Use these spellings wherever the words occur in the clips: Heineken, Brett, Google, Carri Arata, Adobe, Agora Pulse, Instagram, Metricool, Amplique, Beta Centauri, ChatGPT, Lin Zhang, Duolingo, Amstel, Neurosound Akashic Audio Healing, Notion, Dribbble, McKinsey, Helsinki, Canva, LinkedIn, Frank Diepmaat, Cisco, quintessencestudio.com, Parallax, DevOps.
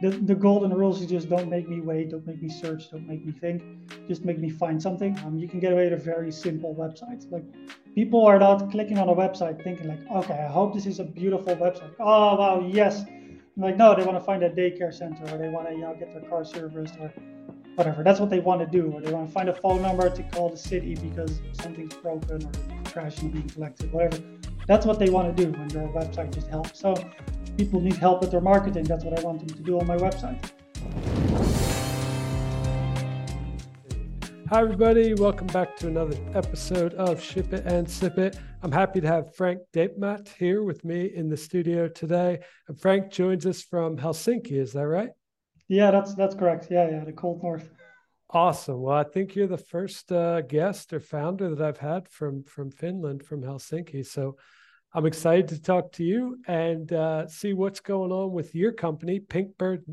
The golden rules is just don't make me wait, don't make me search, don't make me think, just make me find something. You can get away with a very simple website. Like, people are not clicking on a website thinking like, okay, I hope this is a beautiful website. Oh, wow, yes. I'm like, no, they want to find a daycare center, or they want to, you know, get their car serviced or whatever. That's what they want to do. Or they want to find a phone number to call the city because something's broken or trash is being collected, whatever. That's what they want to do when your website just helps. So people need help with their marketing. That's what I want them to do on my website. Hi, everybody. Welcome back to another episode of Ship It and Sip It. I'm happy to have Frank Diepmaat here with me in the studio today. And Frank joins us from Helsinki. Is that right? Yeah, that's correct. Yeah, the cold north. Awesome. Well, I think you're the first guest or founder that I've had from Finland, from Helsinki. So I'm excited to talk to you and see what's going on with your company, Pinkbird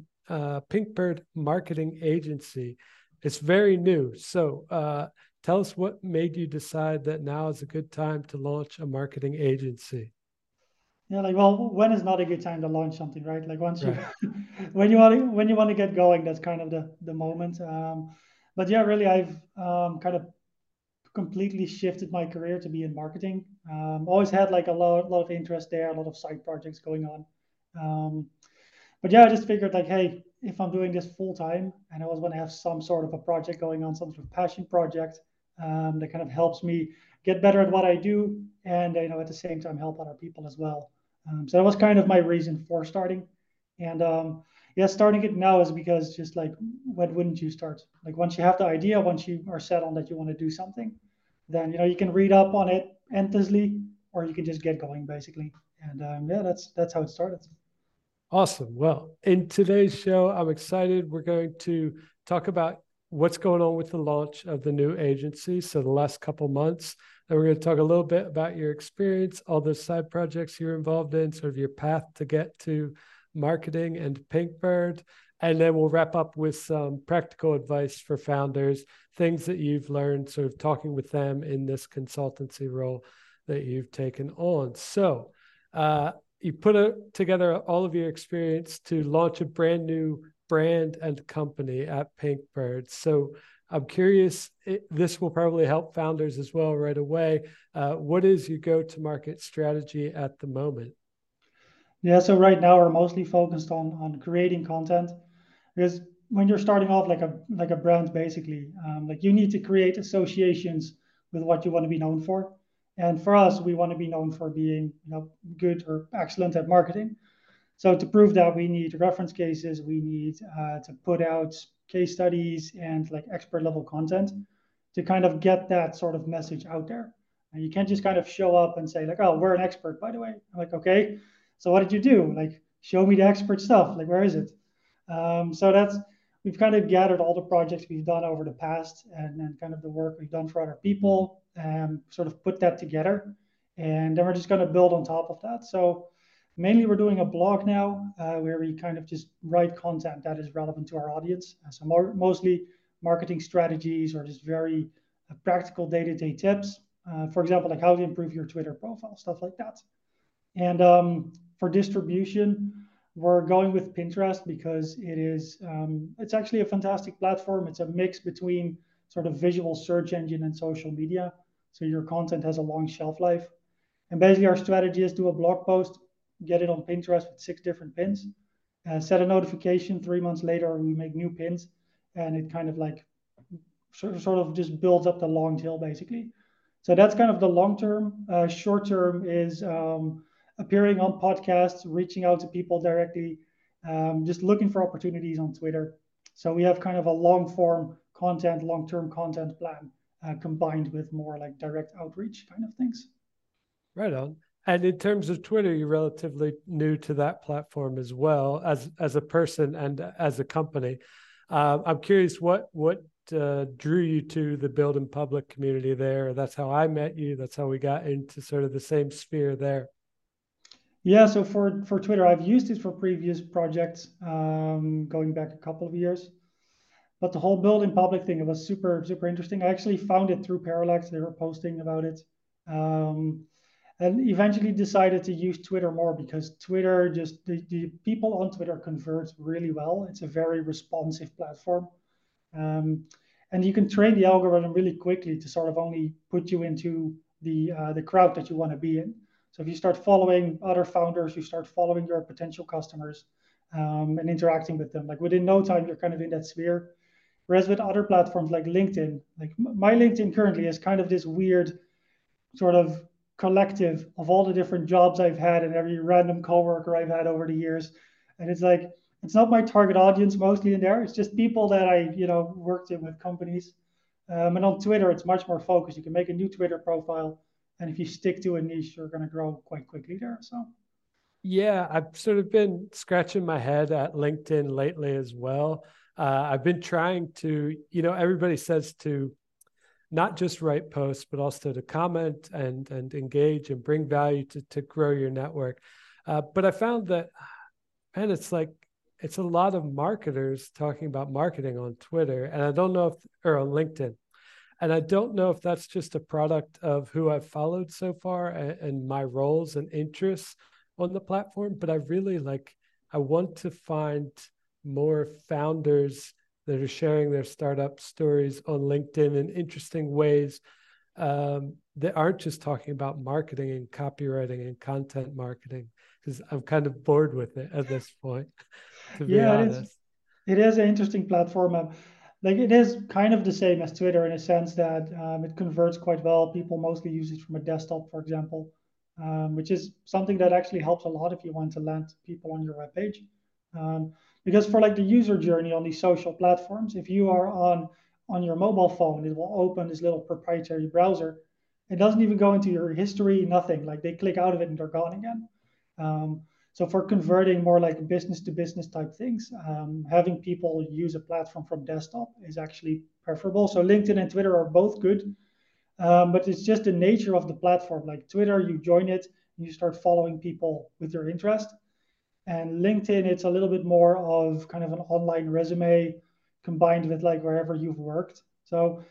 Marketing Agency. It's very new. So tell us what made you decide that now is a good time to launch a marketing agency. Yeah, like, well, when is not a good time to launch something, right? Like, once you, when you want to get going, that's kind of the moment. But yeah, really, I've kind of completely shifted my career to be in marketing. Always had like a lot of interest there, a lot of side projects going on. But yeah, I just figured like, hey, if I'm doing this full time, and I always want to have some sort of a project going on, some sort of passion project that kind of helps me get better at what I do, and you know, at the same time help other people as well. So that was kind of my reason for starting. And yeah, starting it now is because just like, when wouldn't you start? Like, once you have the idea, once you are set on that you want to do something, then you know, you can read up on it endlessly, or you can just get going basically. And yeah, that's how it started. Awesome. Well, in today's show, I'm excited. We're going to talk about what's going on with the launch of the new agency, so the last couple months. And we're going to talk a little bit about your experience, all the side projects you're involved in, sort of your path to get to marketing and Pinkbird. And then we'll wrap up with some practical advice for founders, things that you've learned sort of talking with them in this consultancy role that you've taken on. So you put together all of your experience to launch a brand new brand and company at Pinkbird. So I'm curious, this will probably help founders as well right away. What is your go-to-market strategy at the moment? Yeah, so right now we're mostly focused on creating content, because when you're starting off like a brand, basically, like, you need to create associations with what you want to be known for. And for us, we want to be known for being, you know, good or excellent at marketing. So to prove that, we need reference cases, we need to put out case studies and like expert level content to kind of get that sort of message out there. And you can't just kind of show up and say like, oh, we're an expert, by the way. I'm like, okay, so what did you do? Like, show me the expert stuff. Like, where is it? So we've kind of gathered all the projects we've done over the past and kind of the work we've done for other people and sort of put that together. And then we're just going to build on top of that. So mainly we're doing a blog now where we kind of just write content that is relevant to our audience. So mostly marketing strategies or just very practical day-to-day tips. For example, like how to improve your Twitter profile, stuff like that. And for distribution, we're going with Pinterest because it is, it's actually a fantastic platform. It's a mix between sort of visual search engine and social media. So your content has a long shelf life. And basically our strategy is do a blog post, get it on Pinterest with 6 different pins, set a notification. 3 months later, we make new pins, and it kind of like sort of just builds up the long tail basically. So that's kind of the long term. Short term is appearing on podcasts, reaching out to people directly, just looking for opportunities on Twitter. So we have kind of a long form content, long term content plan combined with more like direct outreach kind of things. Right on. And in terms of Twitter, you're relatively new to that platform as well as a person and as a company. I'm curious what drew you to the Build in Public community there. That's how I met you. That's how we got into sort of the same sphere there. Yeah, so for Twitter, I've used it for previous projects going back a couple of years. But the whole Build in Public thing, it was super, super interesting. I actually found it through Parallax. They were posting about it. and eventually decided to use Twitter more because Twitter just, the people on Twitter convert really well. It's a very responsive platform. And you can train the algorithm really quickly to sort of only put you into the crowd that you want to be in. So if you start following other founders, you start following your potential customers and interacting with them, like within no time, you're kind of in that sphere. Whereas with other platforms like LinkedIn, like my LinkedIn currently is kind of this weird sort of collective of all the different jobs I've had and every random coworker I've had over the years. And it's like, it's not my target audience mostly in there. It's just people that I, you know, worked in with companies. And on Twitter, it's much more focused. You can make a new Twitter profile. And if you stick to a niche, you're going to grow quite quickly there. So, yeah, I've sort of been scratching my head at LinkedIn lately as well. I've been trying to, you know, everybody says to not just write posts, but also to comment and engage and bring value to grow your network. But I found that, man, it's like, it's a lot of marketers talking about marketing on Twitter, and I don't know if, or on LinkedIn. And I don't know if that's just a product of who I've followed so far and my roles and interests on the platform, but I really like, I want to find more founders that are sharing their startup stories on LinkedIn in interesting ways that aren't just talking about marketing and copywriting and content marketing, because I'm kind of bored with it at this point, to be honest. It is an interesting platform. Like it is kind of the same as Twitter in a sense that it converts quite well. People mostly use it from a desktop, for example, which is something that actually helps a lot if you want to land people on your webpage. Because for like the user journey on these social platforms, if you are on your mobile phone, it will open this little proprietary browser. It doesn't even go into your history, nothing. Like they click out of it and they're gone again. So for converting more like business to business type things, having people use a platform from desktop is actually preferable. So LinkedIn and Twitter are both good, but it's just the nature of the platform. Like Twitter, you join it and you start following people with your interest. And LinkedIn, it's a little bit more of kind of an online resume combined with like wherever you've worked. So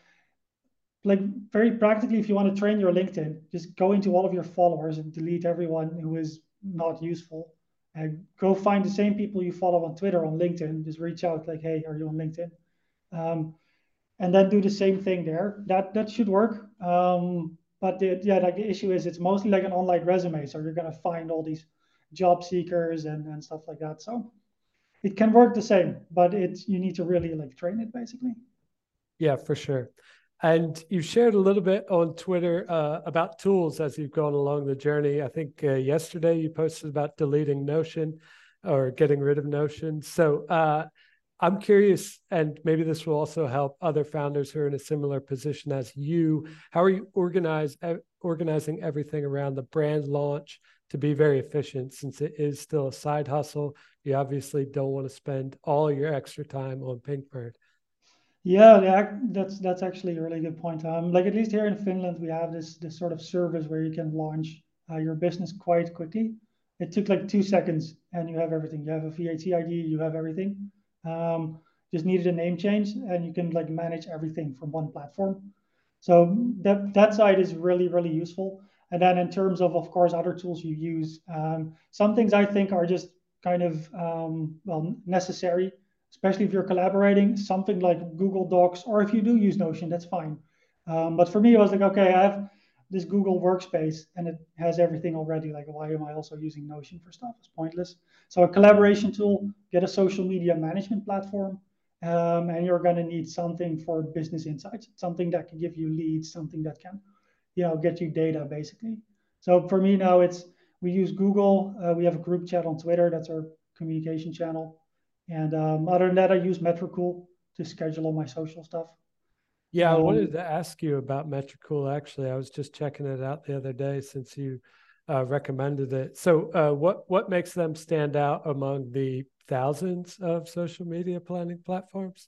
like very practically, if you want to train your LinkedIn, just go into all of your followers and delete everyone who is not useful and go find the same people you follow on Twitter, on LinkedIn, just reach out like, hey, are you on LinkedIn? And then do the same thing there. That should work. But the issue is it's mostly like an online resume. So you're going to find all these job seekers and stuff like that. So it can work the same, but you need to really like train it basically. Yeah, for sure. And you shared a little bit on Twitter about tools as you've gone along the journey. I think yesterday you posted about deleting Notion or getting rid of Notion. So I'm curious, and maybe this will also help other founders who are in a similar position as you. How are you organizing everything around the brand launch to be very efficient, since it is still a side hustle? You obviously don't want to spend all your extra time on Pinkbird. Yeah, that's actually a really good point. Like at least here in Finland, we have this sort of service where you can launch your business quite quickly. It took like 2 seconds and you have everything. You have a VAT ID, you have everything. Just needed a name change and you can like manage everything from one platform. So that side is really, really useful. And then in terms of course, other tools you use, some things I think are just kind of, necessary, especially if you're collaborating, something like Google Docs, or if you do use Notion, that's fine. But for me, I was like, okay, I have this Google Workspace and it has everything already. Like, why am I also using Notion for stuff? It's pointless. So a collaboration tool, get a social media management platform, and you're going to need something for business insights, something that can give you leads, something that can get you data basically. So for me now we use Google. We have a group chat on Twitter. That's our communication channel. And other than that, I use Metricool to schedule all my social stuff. Yeah, I wanted to ask you about Metricool, actually. I was just checking it out the other day since you recommended it. So what makes them stand out among the thousands of social media planning platforms?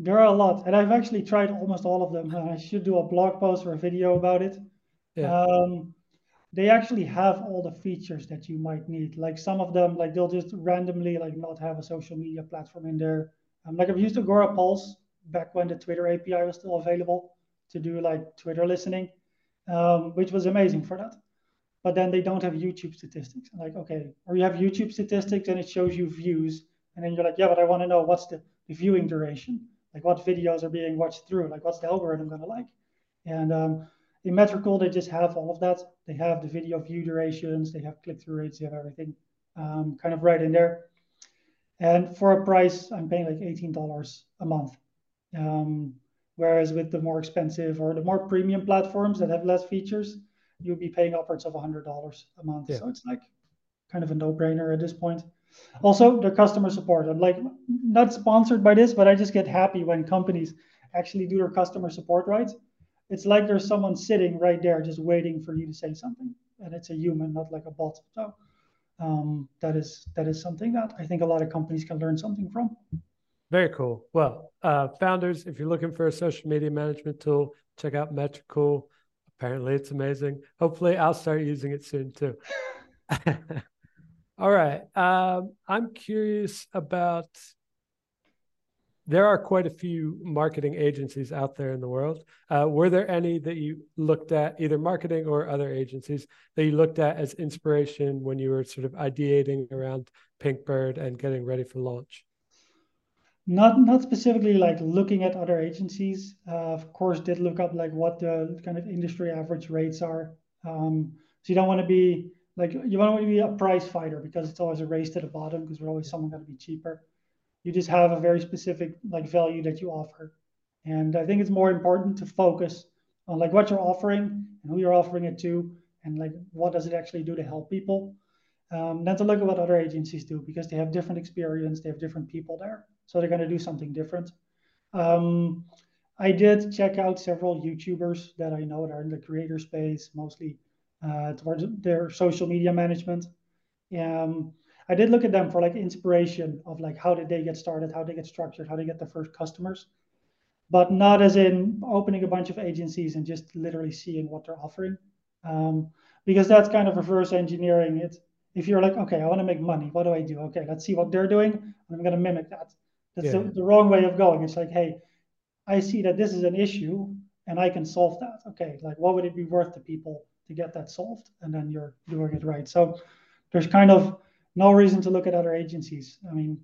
There are a lot, and I've actually tried almost all of them. I should do a blog post or a video about it. Yeah. They actually have all the features that you might need. Like some of them, like they'll just randomly like not have a social media platform in there. Like I've used Agora Pulse back when the Twitter API was still available to do like Twitter listening, which was amazing for that. but then they don't have YouTube statistics. I'm like, okay, or you have YouTube statistics and it shows you views. And then you're like, yeah, but I want to know what's the viewing duration, like what videos are being watched through, like what's the algorithm going to like? And in Metricool, they just have all of that. They have the video view durations, they have click-through rates, they have everything kind of right in there. And for a price, I'm paying like $18 a month. Whereas with the more expensive or the more premium platforms that have less features, you'll be paying upwards of $100 a month. Yeah. So it's like kind of a no-brainer at this point. Also, their customer support. I'm like not sponsored by this, but I just get happy when companies actually do their customer support right. It's like there's someone sitting right there just waiting for you to say something. And it's a human, not like a bot. So that is something that I think a lot of companies can learn something from. Very cool. Well, founders, if you're looking for a social media management tool, check out Metricool. Apparently it's amazing. Hopefully I'll start using it soon too. All right. I'm curious about, there are quite a few marketing agencies out there in the world. Were there any that you looked at, either marketing or other agencies, that you looked at as inspiration when you were sort of ideating around Pinkbird and getting ready for launch? Not specifically like looking at other agencies. Of course, did look up like what the kind of industry average rates are. So you don't want to be like, you want to be a price fighter because it's always a race to the bottom because we're always someone going to be cheaper. You just have a very specific like value that you offer. And I think it's more important to focus on like what you're offering and who you're offering it to and like what does it actually do to help people. Then to look at what other agencies do because they have different experience, they have different people there. So they're going to do something different. I did check out several YouTubers that I know that are in the creator space, mostly towards their social media management. I did look at them for like inspiration of like how did they get started, how they get structured, how they get their first customers, but not as in opening a bunch of agencies and just literally seeing what they're offering, because that's kind of reverse engineering it. If you're like, okay, I want to make money, what do? Okay, let's see what they're doing, and I'm going to mimic that. That's the wrong way of going. It's like, hey, I see that this is an issue and I can solve that. Okay, like what would it be worth to people to get that solved? And then you're doing it right. So there's kind of no reason to look at other agencies. I mean,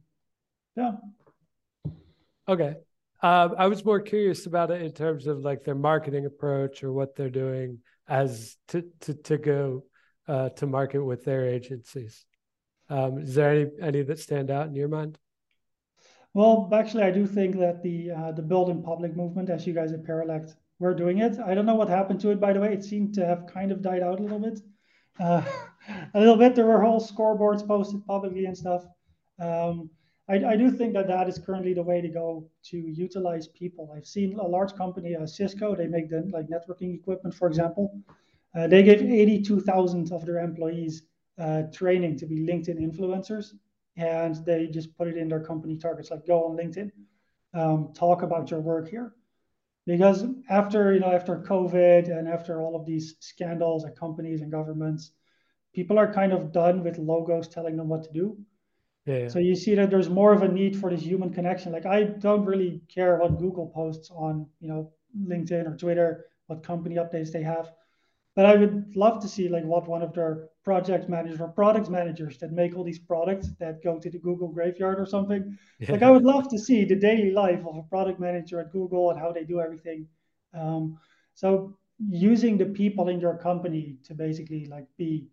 yeah. Okay. I was more curious about it in terms of like their marketing approach or what they're doing as to go to market with their agencies. Is there any that stand out in your mind? Well, actually, I do think that the build in public movement, as you guys at Parallax were doing it. I don't know what happened to it, by the way. It seemed to have kind of died out a little bit. There were whole scoreboards posted publicly and stuff. I do think that is currently the way to go to utilize people. I've seen a large company, Cisco, they make the like networking equipment, for example. They gave 82,000 of their employees training to be LinkedIn influencers. And they just put it in their company targets, like go on LinkedIn, talk about your work here. Because after COVID and after all of these scandals at companies and governments, people are kind of done with logos telling them what to do. Yeah. So you see that there's more of a need for this human connection. Like I don't really care what Google posts on, LinkedIn or Twitter, what company updates they have. But I would love to see like what one of their project managers or product managers that make all these products that go to the Google graveyard or something. Yeah. Like I would love to see the daily life of a product manager at Google and how they do everything. So using the people in your company to basically like be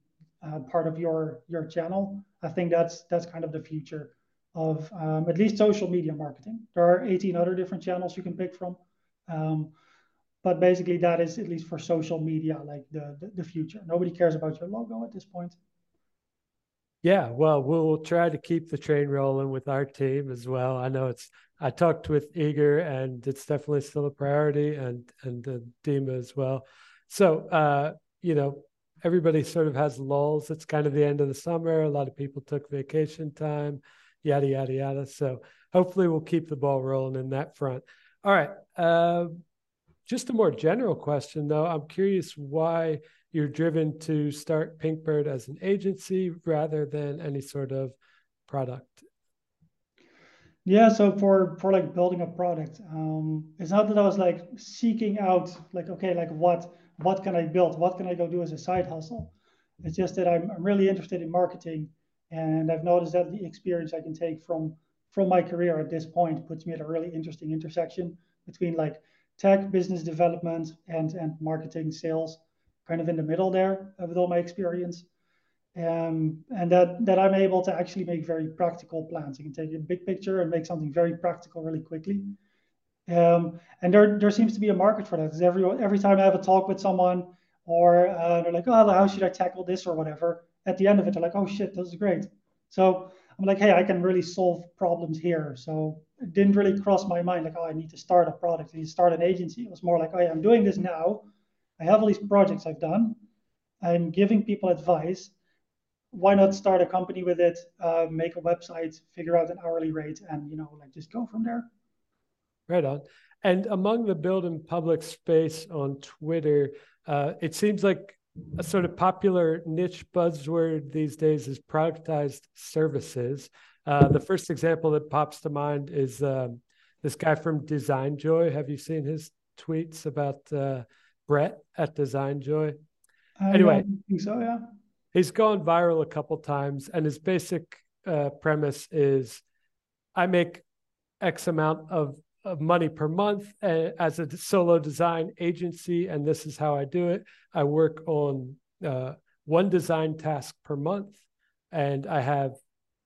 part of your channel, I think that's kind of the future of at least social media marketing. There are 18 other different channels you can pick from. But basically that is, at least for social media, like the future. Nobody cares about your logo at this point. Yeah, well, we'll try to keep the train rolling with our team as well. I know I talked with Eager and it's definitely still a priority and Dima as well. So, everybody sort of has lulls. It's kind of the end of the summer. A lot of people took vacation time, yada, yada, yada. So hopefully we'll keep the ball rolling in that front. All right. Just a more general question, though. I'm curious why you're driven to start Pinkbird as an agency rather than any sort of product. Yeah, so for like building a product, it's not that I was like seeking out like, okay, like what can I build? What can I go do as a side hustle? It's just that I'm really interested in marketing, and I've noticed that the experience I can take from my career at this point puts me at a really interesting intersection between like tech, business development, and marketing, sales, kind of in the middle there with all my experience. And that I'm able to actually make very practical plans. I can take a big picture and make something very practical really quickly. And there seems to be a market for that. Every time I have a talk with someone, or they're like, oh, how should I tackle this or whatever? At the end of it, they're like, oh shit, this is great. So I'm like, hey, I can really solve problems here. So it didn't really cross my mind like, oh, I need to start a product, I need to start an agency. It was more like, oh, yeah, I'm doing this now. I have all these projects I've done. I'm giving people advice. Why not start a company with it, make a website, figure out an hourly rate, and, just go from there. Right on. And among the build in public space on Twitter, it seems like a sort of popular niche buzzword these days is productized services. The first example that pops to mind is this guy from Design Joy. Have you seen his tweets about Brett at Design Joy? Anyway, I think so, yeah. He's gone viral a couple times, and his basic premise is, I make X amount of money per month as a solo design agency, and this is how I do it. I work on one design task per month, and I have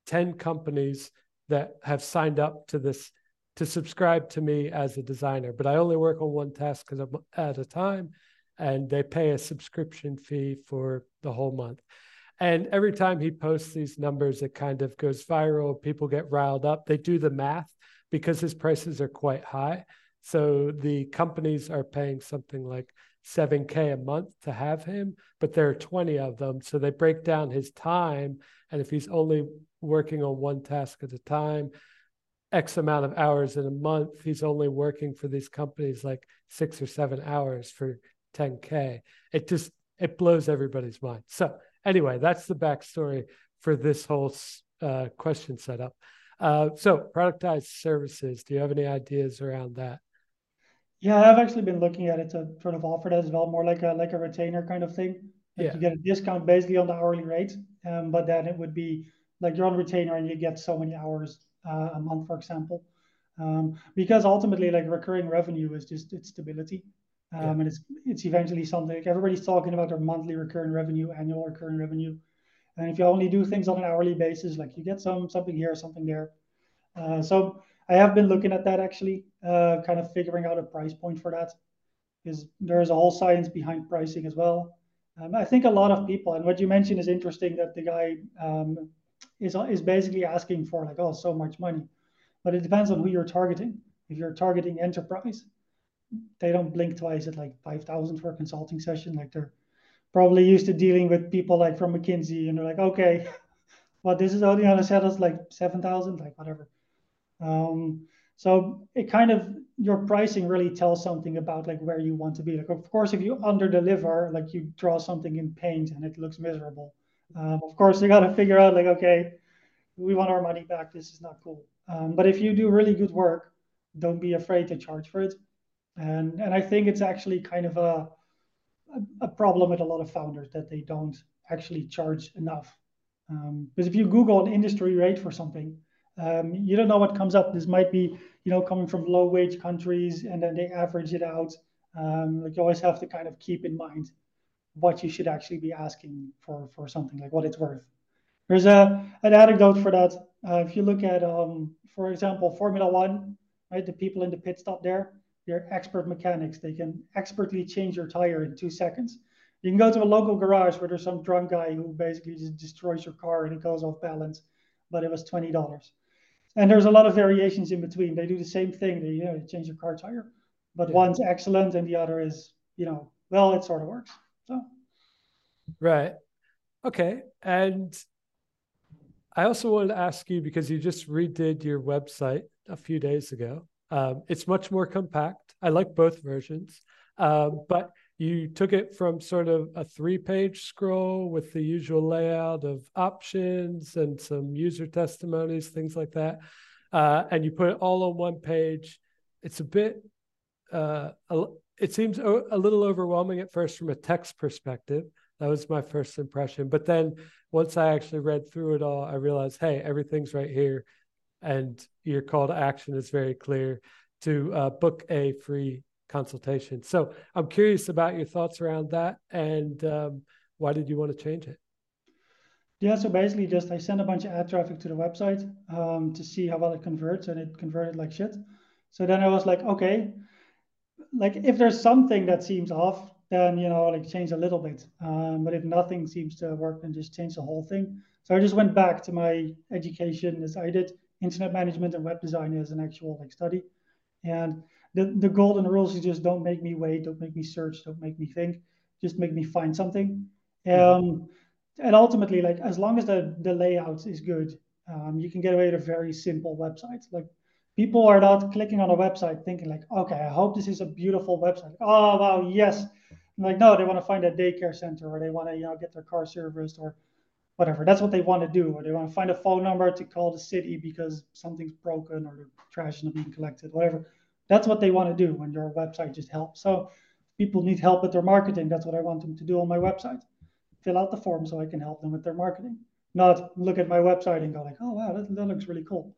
10 companies that have signed up to this to subscribe to me as a designer, but I only work on one task at a time, and they pay a subscription fee for the whole month. And every time he posts these numbers, it kind of goes viral. People get riled up. They do the math because his prices are quite high. So the companies are paying something like $7,000 a month to have him, but there are 20 of them. So they break down his time. And if he's only working on one task at a time, X amount of hours in a month, he's only working for these companies like 6 or 7 hours for $10,000. It blows everybody's mind. So anyway, that's the backstory for this whole question setup. So productized services, do you have any ideas around that? Yeah, I've actually been looking at it to sort of offer that as well, more like a retainer kind of thing. Like, yeah. You get a discount basically on the hourly rate, but then it would be like you're on retainer and you get so many hours a month, for example. Because ultimately, like, recurring revenue is just its stability. Yeah. And it's eventually something, like, everybody's talking about their monthly recurring revenue, annual recurring revenue. And if you only do things on an hourly basis, like, you get something here, something there. So I have been looking at that, actually, kind of figuring out a price point for that, because there's a whole science behind pricing as well. I think a lot of people, and what you mentioned is interesting, that the guy is basically asking for, like, oh, so much money. But it depends on who you're targeting. If you're targeting enterprise, they don't blink twice at like $5,000 for a consulting session. Like, they're probably used to dealing with people like from McKinsey, and they're like, okay, well, this is only going to settle us like $7,000, like, whatever. So it kind of, your pricing really tells something about like where you want to be. Like, of course, if you under deliver, like, you draw something in paint and it looks miserable. Of course, you got to figure out, like, okay, we want our money back. This is not cool. But if you do really good work, don't be afraid to charge for it. And I think it's actually kind of a problem with a lot of founders that they don't actually charge enough. Because if you Google an industry rate for something, you don't know what comes up. This might be, coming from low wage countries, and then they average it out. Like, you always have to kind of keep in mind what you should actually be asking for something, like what it's worth. There's an anecdote for that. If you look at, for example, Formula One, right? The people in the pit stop there, they're expert mechanics. They can expertly change your tire in 2 seconds. You can go to a local garage where there's some drunk guy who basically just destroys your car and it goes off balance, but it was $20. And there's a lot of variations in between. They do the same thing. They, they change your car tire, but one's excellent and the other is, well, it sort of works. So. Right. Okay. And I also wanted to ask you, because you just redid your website a few days ago. It's much more compact. I like both versions, but you took it from sort of a 3-page scroll with the usual layout of options and some user testimonies, things like that. And you put it all on one page. It's a bit, it seems a little overwhelming at first from a text perspective. That was my first impression. But then once I actually read through it all, I realized, hey, everything's right here. And your call to action is very clear to book a free consultation. So I'm curious about your thoughts around that. And why did you want to change it? Yeah, so basically just I sent a bunch of ad traffic to the website to see how well it converts, and it converted like shit. So then I was like, okay, like if there's something that seems off, then, you know, like change a little bit. But if nothing seems to work, then just change the whole thing. So I just went back to my education as I did internet management and web design as an actual like study. And the golden rules is just don't make me wait, don't make me search, don't make me think, just make me find something. And ultimately, like as long as the layout is good, you can get away with a very simple website. Like people are not clicking on a website thinking like, okay, I hope this is a beautiful website. Oh, wow, yes. Like, no, they want to find a daycare center, or they want to, you know, get their car serviced or whatever. That's what they want to do. Or they want to find a phone number to call the city because something's broken or the trash is not being collected, whatever. That's what they want to do when your website just helps. So people need help with their marketing. That's what I want them to do on my website. Fill out the form so I can help them with their marketing. Not look at my website and go like, oh, wow, that looks really cool.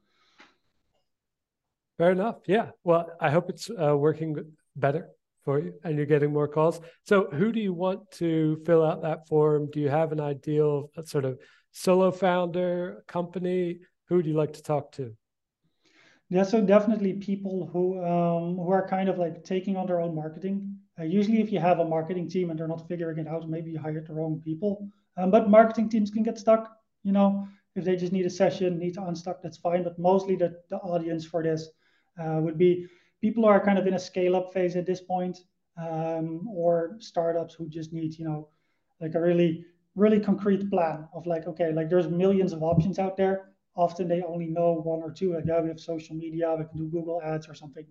Fair enough. Yeah. Well, I hope it's working better for you and you're getting more calls. So who do you want to fill out that form? Do you have an ideal sort of solo founder, company? Who do you like to talk to? Yeah, so definitely people who are kind of like taking on their own marketing. Usually if you have a marketing team and they're not figuring it out, maybe you hired the wrong people. But marketing teams can get stuck, you know, if they just need a session, need to unstuck, that's fine. But mostly the audience for this would be people who are kind of in a scale-up phase at this point, or startups who just need, you know, like a really, really concrete plan of like, okay, like there's millions of options out there. Often they only know one or two, like, yeah, we have social media, we can do Google ads or something.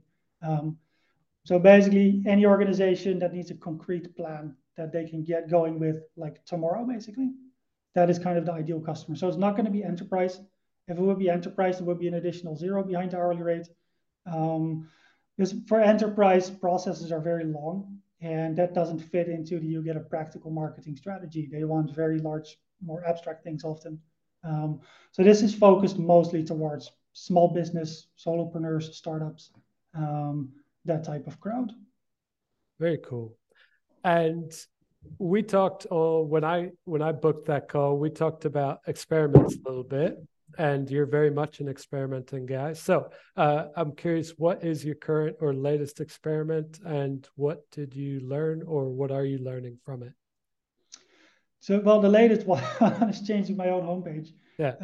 So basically any organization that needs a concrete plan that they can get going with like tomorrow, basically, that is kind of the ideal customer. So it's not going to be enterprise. If it would be enterprise, it would be an additional zero behind the hourly rate. Because for enterprise, processes are very long, and that doesn't fit into the you get a practical marketing strategy. They want very large, more abstract things often. So this is focused mostly towards small business, solopreneurs, startups, that type of crowd. Very cool. And we talked when I booked that call, we talked about experiments a little bit, and you're very much an experimenting guy. So I'm curious, what is your current or latest experiment, and what did you learn, or what are you learning from it? So, well, the latest one is changing my own homepage. Yeah.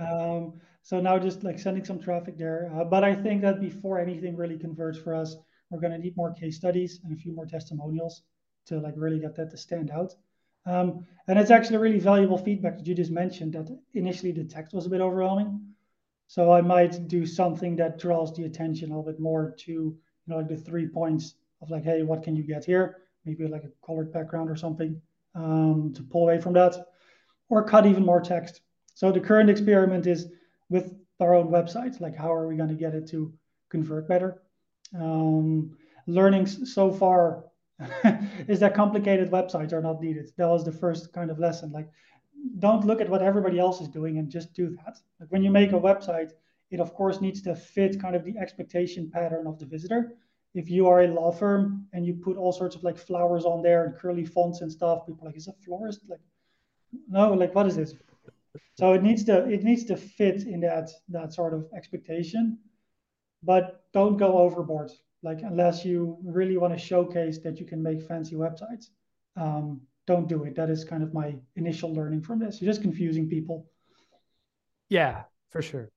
So now just like sending some traffic there. But I think that before anything really converts for us, we're going to need more case studies and a few more testimonials to like really get that to stand out. And it's actually really valuable feedback that you just mentioned that initially the text was a bit overwhelming. So I might do something that draws the attention a little bit more to, you know, like the 3 points of like, hey, what can you get here? Maybe like a colored background or something to pull away from that, or cut even more text. So the current experiment is with our own website, like how are we going to get it to convert better? Learnings so far is that complicated websites are not needed. That was the first kind of lesson. Like, don't look at what everybody else is doing and just do that. Like when you make a website, it of course needs to fit kind of the expectation pattern of the visitor. If you are a law firm and you put all sorts of like flowers on there and curly fonts and stuff, people are like, is a florist? Like, no, like what is this? So it needs to fit in that sort of expectation, but don't go overboard. Like unless you really want to showcase that you can make fancy websites, don't do it. That is kind of my initial learning from this. You're just confusing people. Yeah, for sure.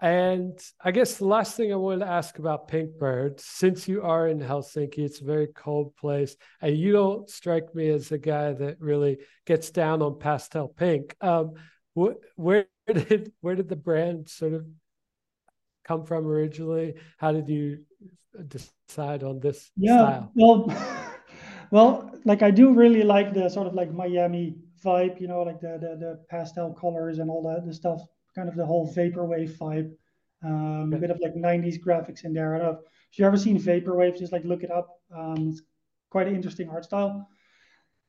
And I guess the last thing I wanted to ask about Pinkbird, since you are in Helsinki, it's a very cold place, and you don't strike me as a guy that really gets down on pastel pink. Where did the brand sort of come from originally? How did you decide on this style? Well, like I do really like the sort of like Miami vibe, you know, like the pastel colors and all that the stuff. Kind of the whole vaporwave vibe, a bit of like 90s graphics in there. I don't know if you've ever seen vaporwave, just like look it up. It's quite an interesting art style.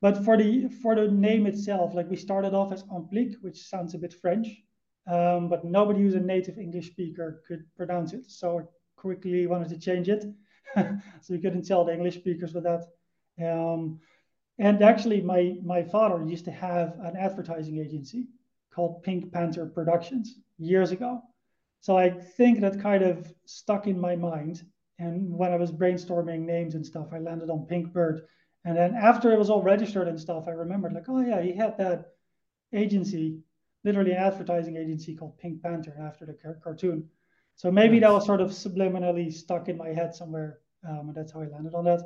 But for the name itself, like we started off as Amplique, which sounds a bit French, but nobody who's a native English speaker could pronounce it. So I quickly wanted to change it. So we couldn't tell the English speakers with that. And actually, my father used to have an advertising agency called Pink Panther Productions years ago. So I think that kind of stuck in my mind. And when I was brainstorming names and stuff, I landed on Pinkbird. And then after it was all registered and stuff, I remembered like, oh yeah, he had that agency, literally an advertising agency called Pink Panther after the cartoon. So maybe that was sort of subliminally stuck in my head somewhere. And that's how I landed on that.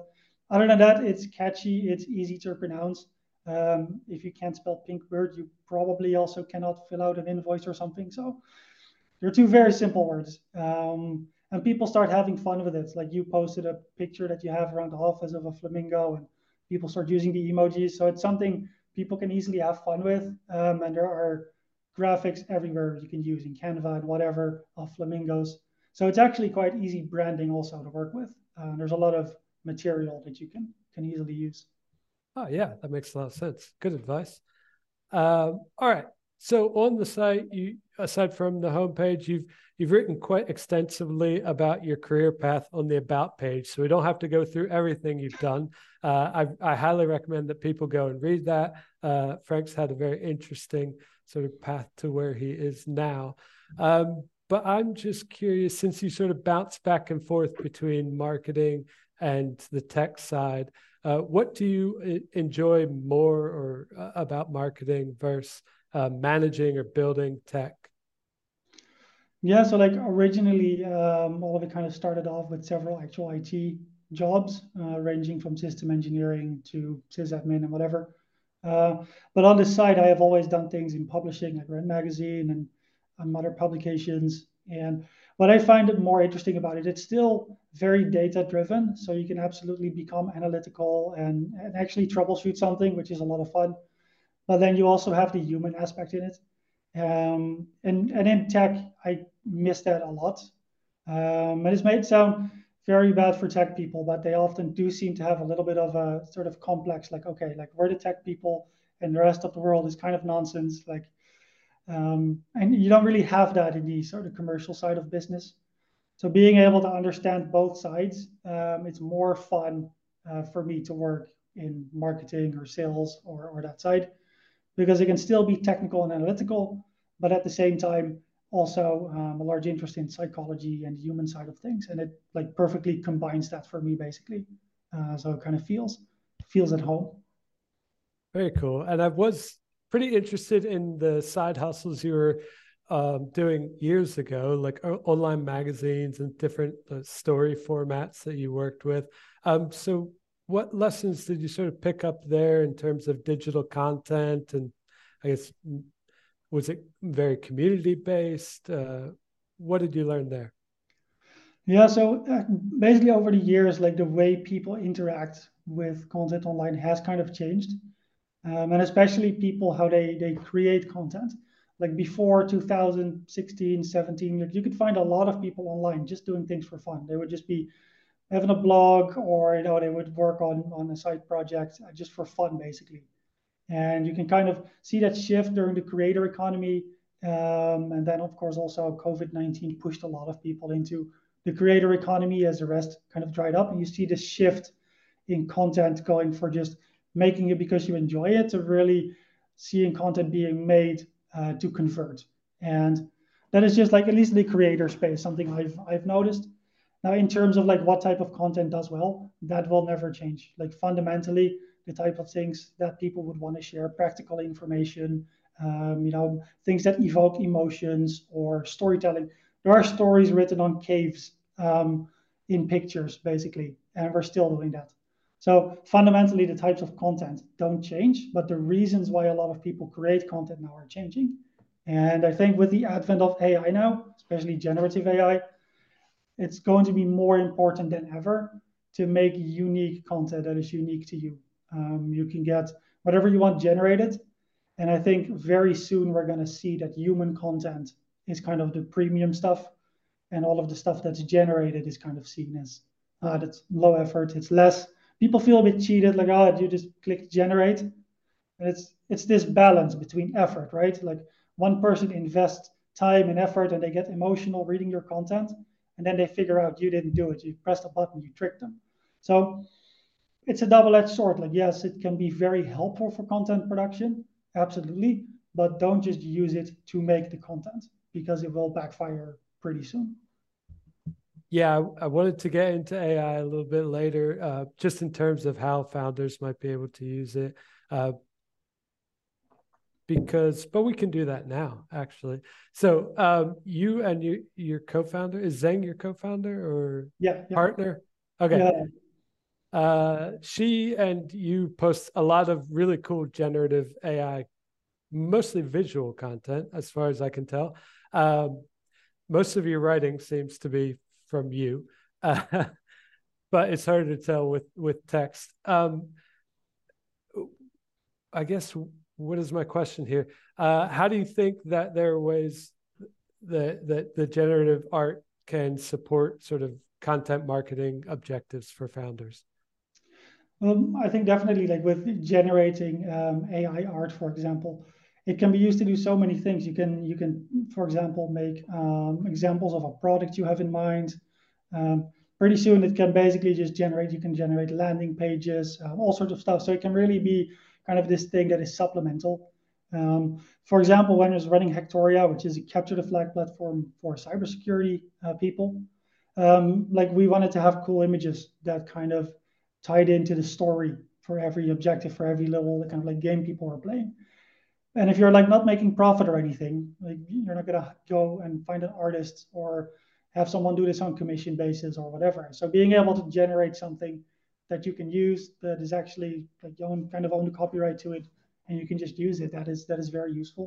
Other than that, it's catchy. It's easy to pronounce. If you can't spell Pinkbird, you probably also cannot fill out an invoice or something. So they're two very simple words. And people start having fun with it. Like you posted a picture that you have around the office of a flamingo, and people start using the emojis. So it's something people can easily have fun with. And there are graphics everywhere you can use in Canva and whatever of flamingos. So it's actually quite easy branding also to work with. There's a lot of material that you can easily use. Oh, yeah, that makes a lot of sense. Good advice. All right. So on the site, you, aside from the homepage, you've written quite extensively about your career path on the About page. So we don't have to go through everything you've done. I highly recommend that people go and read that. Frank's had a very interesting sort of path to where he is now. But I'm just curious, since you sort of bounce back and forth between marketing and the tech side, what do you enjoy more or about marketing versus managing or building tech? Yeah, so like originally, all of it kind of started off with several actual IT jobs, ranging from system engineering to sysadmin and whatever. But on the side, I have always done things in publishing. I ran magazine and other publications. And what I find it more interesting about it, it's still very data-driven. So you can absolutely become analytical and actually troubleshoot something, which is a lot of fun. But then you also have the human aspect in it. And in tech, I miss that a lot. And this may sound very bad for tech people, but they often do seem to have a little bit of a sort of complex, like, okay, like we're the tech people and the rest of the world is kind of nonsense. Like, and you don't really have that in the sort of commercial side of business. So being able to understand both sides, it's more fun for me to work in marketing or sales or that side. Because it can still be technical and analytical, but at the same time, also a large interest in psychology and the human side of things. And it like perfectly combines that for me, basically. So it kind of feels at home. Very cool. And I was pretty interested in the side hustles you were doing years ago, like online magazines and different story formats that you worked with. So what lessons did you sort of pick up there in terms of digital content? And I guess, was it very community-based? What did you learn there? Yeah, so basically over the years, like the way people interact with content online has kind of changed. And especially people, how they create content. Like before 2016, 17, like you could find a lot of people online just doing things for fun. They would just be having a blog, or you know, they would work on a side project just for fun, basically. And you can kind of see that shift during the creator economy. And then, of course, also COVID-19 pushed a lot of people into the creator economy as the rest kind of dried up. And you see this shift in content going for just making it because you enjoy it to really seeing content being made to convert. And that is just like, at least in the creator space, something I've noticed. Now, in terms of like what type of content does well, that will never change. Like fundamentally, the type of things that people would want to share, practical information, you know, things that evoke emotions or storytelling. There are stories written on caves in pictures, basically, and we're still doing that. So fundamentally, the types of content don't change, but the reasons why a lot of people create content now are changing. And I think with the advent of AI now, especially generative AI, it's going to be more important than ever to make unique content that is unique to you. You can get whatever you want generated. And I think very soon we're going to see that human content is kind of the premium stuff. And all of the stuff that's generated is kind of seen as that's low effort. It's less people feel a bit cheated, like, oh, you just click generate. And it's this balance between effort, right? Like one person invests time and effort and they get emotional reading your content. And then they figure out you didn't do it. You pressed a button, you tricked them. So it's a double-edged sword. Like, yes, it can be very helpful for content production. Absolutely. But don't just use it to make the content because it will backfire pretty soon. Yeah, I wanted to get into AI a little bit later, just in terms of how founders might be able to use it. But we can do that now, actually. So you and your co-founder, is Zhang your co-founder or partner? Okay. Yeah. She and you post a lot of really cool generative AI, mostly visual content, as far as I can tell. Most of your writing seems to be from you, but it's hard to tell with text. I guess... what is my question here? How do you think that there are ways that the generative art can support sort of content marketing objectives for founders? I think definitely, like with generating AI art, for example, it can be used to do so many things. You can, for example, make examples of a product you have in mind. Pretty soon, it can basically just generate. You can generate landing pages, all sorts of stuff. So it can really be kind of this thing that is supplemental. For example, when I was running Hacktoria, which is a capture the flag platform for cybersecurity people, like we wanted to have cool images that kind of tied into the story for every objective, for every level, the kind of like game people are playing. And if you're like not making profit or anything, like you're not gonna go and find an artist or have someone do this on commission basis or whatever. So being able to generate something that you can use that is actually like you own the copyright to it, and you can just use it. That is very useful.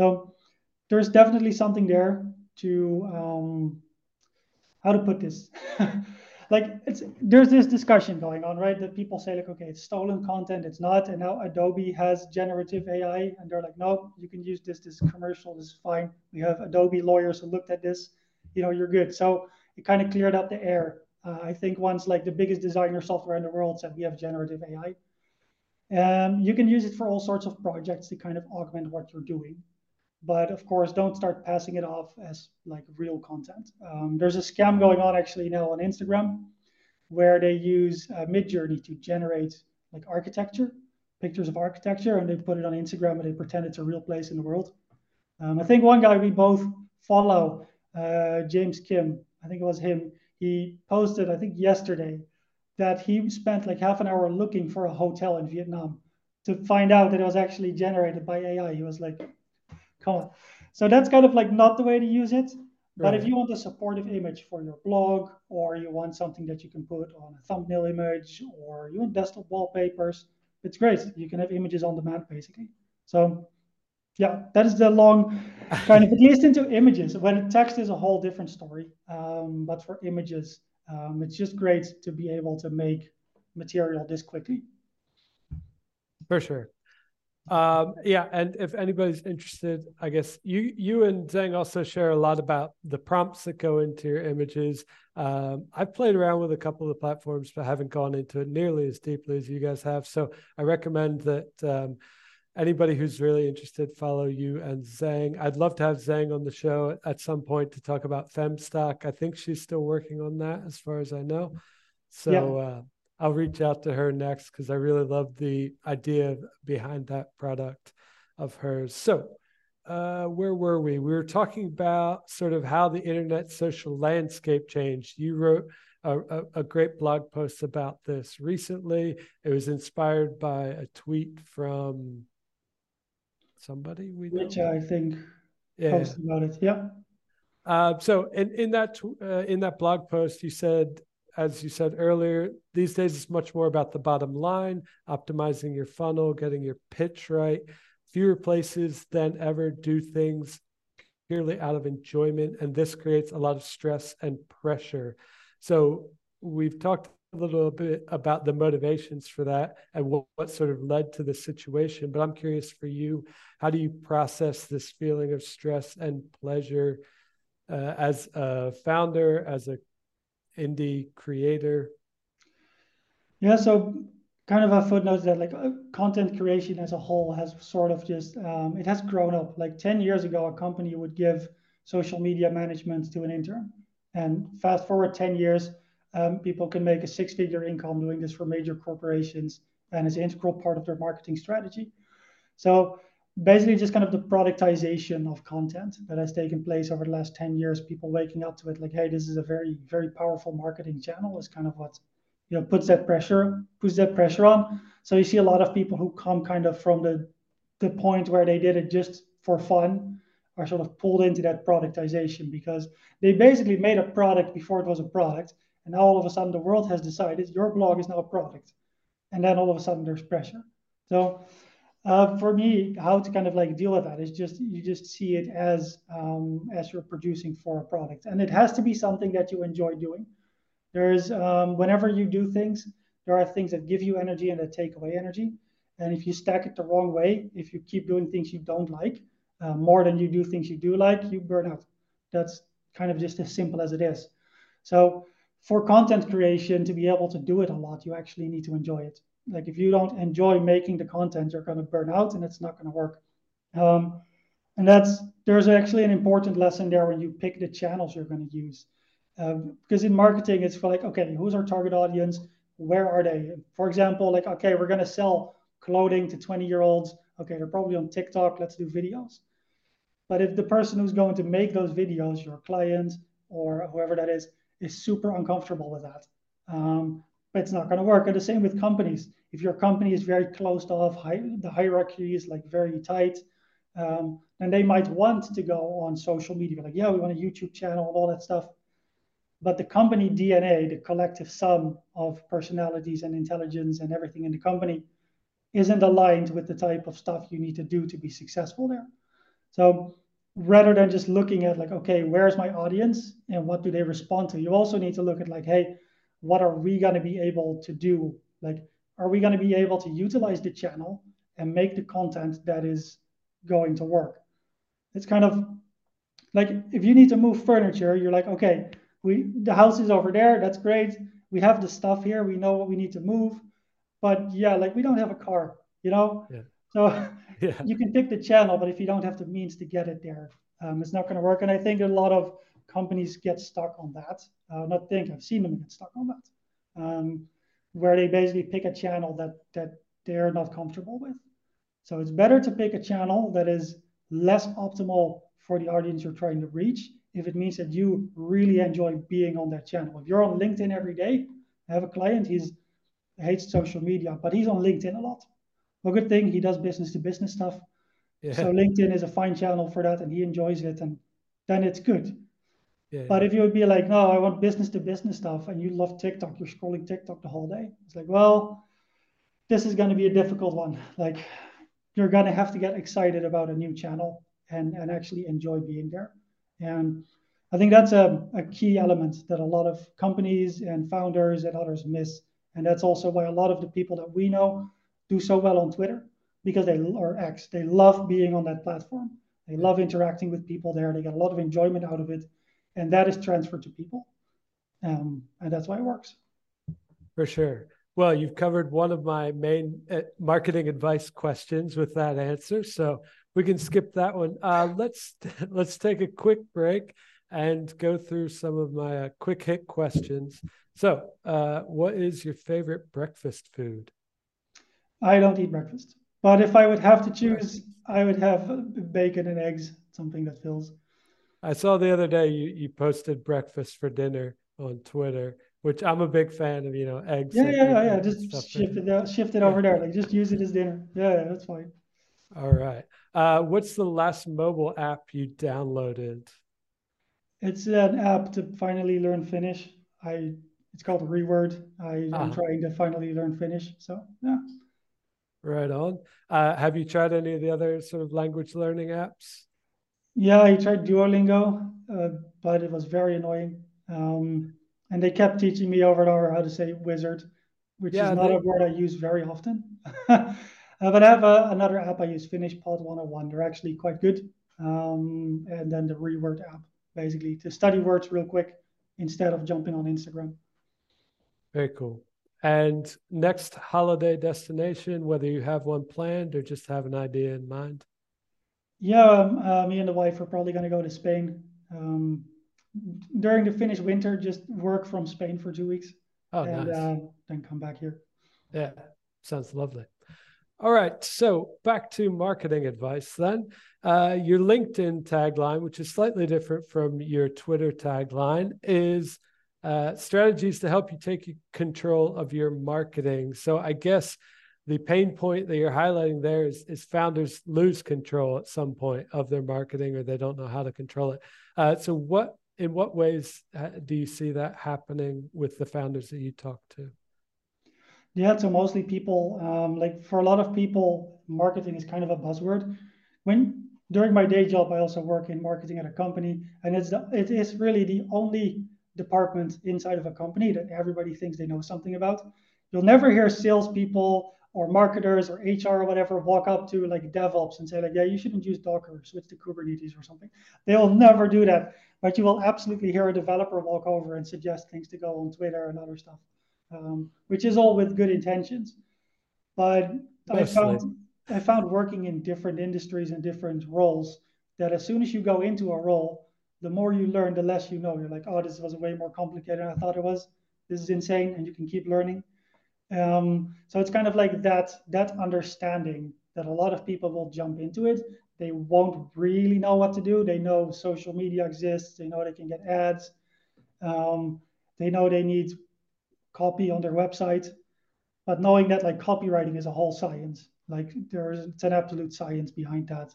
So there's definitely something there to how to put this. Like there's this discussion going on, right? That people say like, okay, it's stolen content, it's not. And now Adobe has generative AI, and they're like, no, you can use this. This is commercial. This is fine. We have Adobe lawyers who looked at this. You know, you're good. So it kind of cleared up the air. I think once like the biggest designer software in the world said we have generative AI. You can use it for all sorts of projects to kind of augment what you're doing. But of course, don't start passing it off as like real content. There's a scam going on actually now on Instagram where they use Midjourney to generate like architecture, pictures of architecture, and they put it on Instagram and they pretend it's a real place in the world. I think one guy we both follow, James Kim, I think it was him. He posted, I think yesterday, that he spent like half an hour looking for a hotel in Vietnam to find out that it was actually generated by AI. He was like, come on. So that's kind of like not the way to use it. But If you want a supportive image for your blog, or you want something that you can put on a thumbnail image, or you want desktop wallpapers, it's great. You can have images on demand, basically. So yeah, that is the long kind of, at least into images. When text is a whole different story, but for images, it's just great to be able to make material this quickly. For sure. Yeah, and if anybody's interested, I guess you and Zhang also share a lot about the prompts that go into your images. I've played around with a couple of the platforms, but haven't gone into it nearly as deeply as you guys have. So I recommend that... anybody who's really interested, follow you and Zhang. I'd love to have Zhang on the show at some point to talk about Femstock. I think she's still working on that, as far as I know. So yeah. I'll reach out to her next because I really love the idea behind that product of hers. So where were we? We were talking about sort of how the internet social landscape changed. You wrote a great blog post about this recently. It was inspired by a tweet from... somebody we know. Which I think posted about it. Yeah. So in that blog post, you said, as you said earlier, these days it's much more about the bottom line, optimizing your funnel, getting your pitch right. Fewer places than ever do things purely out of enjoyment, and this creates a lot of stress and pressure. So we've talked a little bit about the motivations for that and what sort of led to the situation. But I'm curious for you, how do you process this feeling of stress and pleasure as a founder, as an indie creator? Yeah, so kind of a footnote that like content creation as a whole has sort of just, it has grown up. Like 10 years ago, a company would give social media management to an intern. And fast forward 10 years, people can make a six-figure income doing this for major corporations, and it's an integral part of their marketing strategy. So basically just kind of the productization of content that has taken place over the last 10 years, people waking up to it like, hey, this is a very, very powerful marketing channel is kind of what, you know, puts that pressure on. So you see a lot of people who come kind of from the point where they did it just for fun are sort of pulled into that productization because they basically made a product before it was a product. And now all of a sudden the world has decided your blog is now a product. And then all of a sudden there's pressure. So for me, how to kind of like deal with that is just, you just see it as you're producing for a product. And it has to be something that you enjoy doing. There's, whenever you do things, there are things that give you energy and that take away energy. And if you stack it the wrong way, if you keep doing things you don't like, more than you do things you do like, you burn out. That's kind of just as simple as it is. So for content creation, to be able to do it a lot, you actually need to enjoy it. Like if you don't enjoy making the content, you're going to burn out and it's not going to work. And there's actually an important lesson there when you pick the channels you're going to use. Because in marketing, it's for like, okay, who's our target audience? Where are they? For example, like, okay, we're going to sell clothing to 20-year-olds. Okay, they're probably on TikTok. Let's do videos. But if the person who's going to make those videos, your client or whoever that is super uncomfortable with that, but it's not going to work. And the same with companies. If your company is very closed off, the hierarchy is like very tight, then they might want to go on social media. Like, yeah, we want a YouTube channel and all that stuff. But the company DNA, the collective sum of personalities and intelligence and everything in the company, isn't aligned with the type of stuff you need to do to be successful there. So rather than just looking at like, okay, where's my audience and what do they respond to? You also need to look at like, hey, what are we going to be able to do? Like, are we going to be able to utilize the channel and make the content that is going to work? It's kind of like if you need to move furniture, you're like, okay, the house is over there. That's great. We have the stuff here. We know what we need to move. But yeah, like we don't have a car, you know? Yeah. So yeah. You can pick the channel, but if you don't have the means to get it there, it's not going to work. And I think a lot of companies get stuck on that. I've seen them get stuck on that, where they basically pick a channel that they're not comfortable with. So it's better to pick a channel that is less optimal for the audience you're trying to reach, if it means that you really enjoy being on that channel. If you're on LinkedIn every day, I have a client, he hates social media, but he's on LinkedIn a lot. Well, good thing he does business to business stuff. Yeah. So LinkedIn is a fine channel for that and he enjoys it and then it's good. Yeah, but if you would be like, no, I want business to business stuff and you love TikTok, you're scrolling TikTok the whole day. It's like, well, this is going to be a difficult one. Like you're going to have to get excited about a new channel and actually enjoy being there. And I think that's a key element that a lot of companies and founders and others miss. And that's also why a lot of the people that we know do so well on Twitter, because they love being on that platform. They love interacting with people there. They get a lot of enjoyment out of it. And that is transferred to people. And that's why it works. For sure. Well, you've covered one of my main marketing advice questions with that answer. So we can skip that one. Let's take a quick break and go through some of my quick hit questions. So what is your favorite breakfast food? I don't eat breakfast, but if I would have to choose, I would have bacon and eggs, something that fills. I saw the other day you posted breakfast for dinner on Twitter, which I'm a big fan of, you know, eggs. Yeah. Just shift it over there. Like just use it as dinner. Yeah, that's fine. All right. What's the last mobile app you downloaded? It's an app to finally learn Finnish. It's called ReWord. I'm trying to finally learn Finnish. So yeah. Right on. Have you tried any of the other sort of language learning apps? Yeah, I tried Duolingo, but it was very annoying. And they kept teaching me over and over how to say wizard, which is not a word I use very often. But I have another app I use, FinnishPod 101. They're actually quite good. And then the ReWord app, basically, to study words real quick instead of jumping on Instagram. Very cool. And next holiday destination, whether you have one planned or just have an idea in mind? Yeah, me and the wife are probably going to go to Spain. During the Finnish winter, just work from Spain for 2 weeks. Oh, and nice. Then come back here. Yeah, sounds lovely. All right, so back to marketing advice then. Your LinkedIn tagline, which is slightly different from your Twitter tagline, is strategies to help you take control of your marketing. So I guess the pain point that you're highlighting there is founders lose control at some point of their marketing, or they don't know how to control it. So in what ways do you see that happening with the founders that you talk to? Yeah, so mostly people, like for a lot of people, marketing is kind of a buzzword. During my day job, I also work in marketing at a company, and it is really the only department inside of a company that everybody thinks they know something about. You'll never hear salespeople or marketers or HR or whatever walk up to like DevOps and say like, yeah, you shouldn't use Docker, switch to Kubernetes or something. They will never do that, but you will absolutely hear a developer walk over and suggest things to go on Twitter and other stuff. Which is all with good intentions, but I found working in different industries and different roles that as soon as you go into a role, the more you learn, the less you know. You're like, oh, this was way more complicated than I thought it was. This is insane, and you can keep learning. So it's kind of like that understanding that a lot of people will jump into it. They won't really know what to do. They know social media exists. They know they can get ads. They know they need copy on their website, but knowing that like copywriting is a whole science, like it's an absolute science behind that.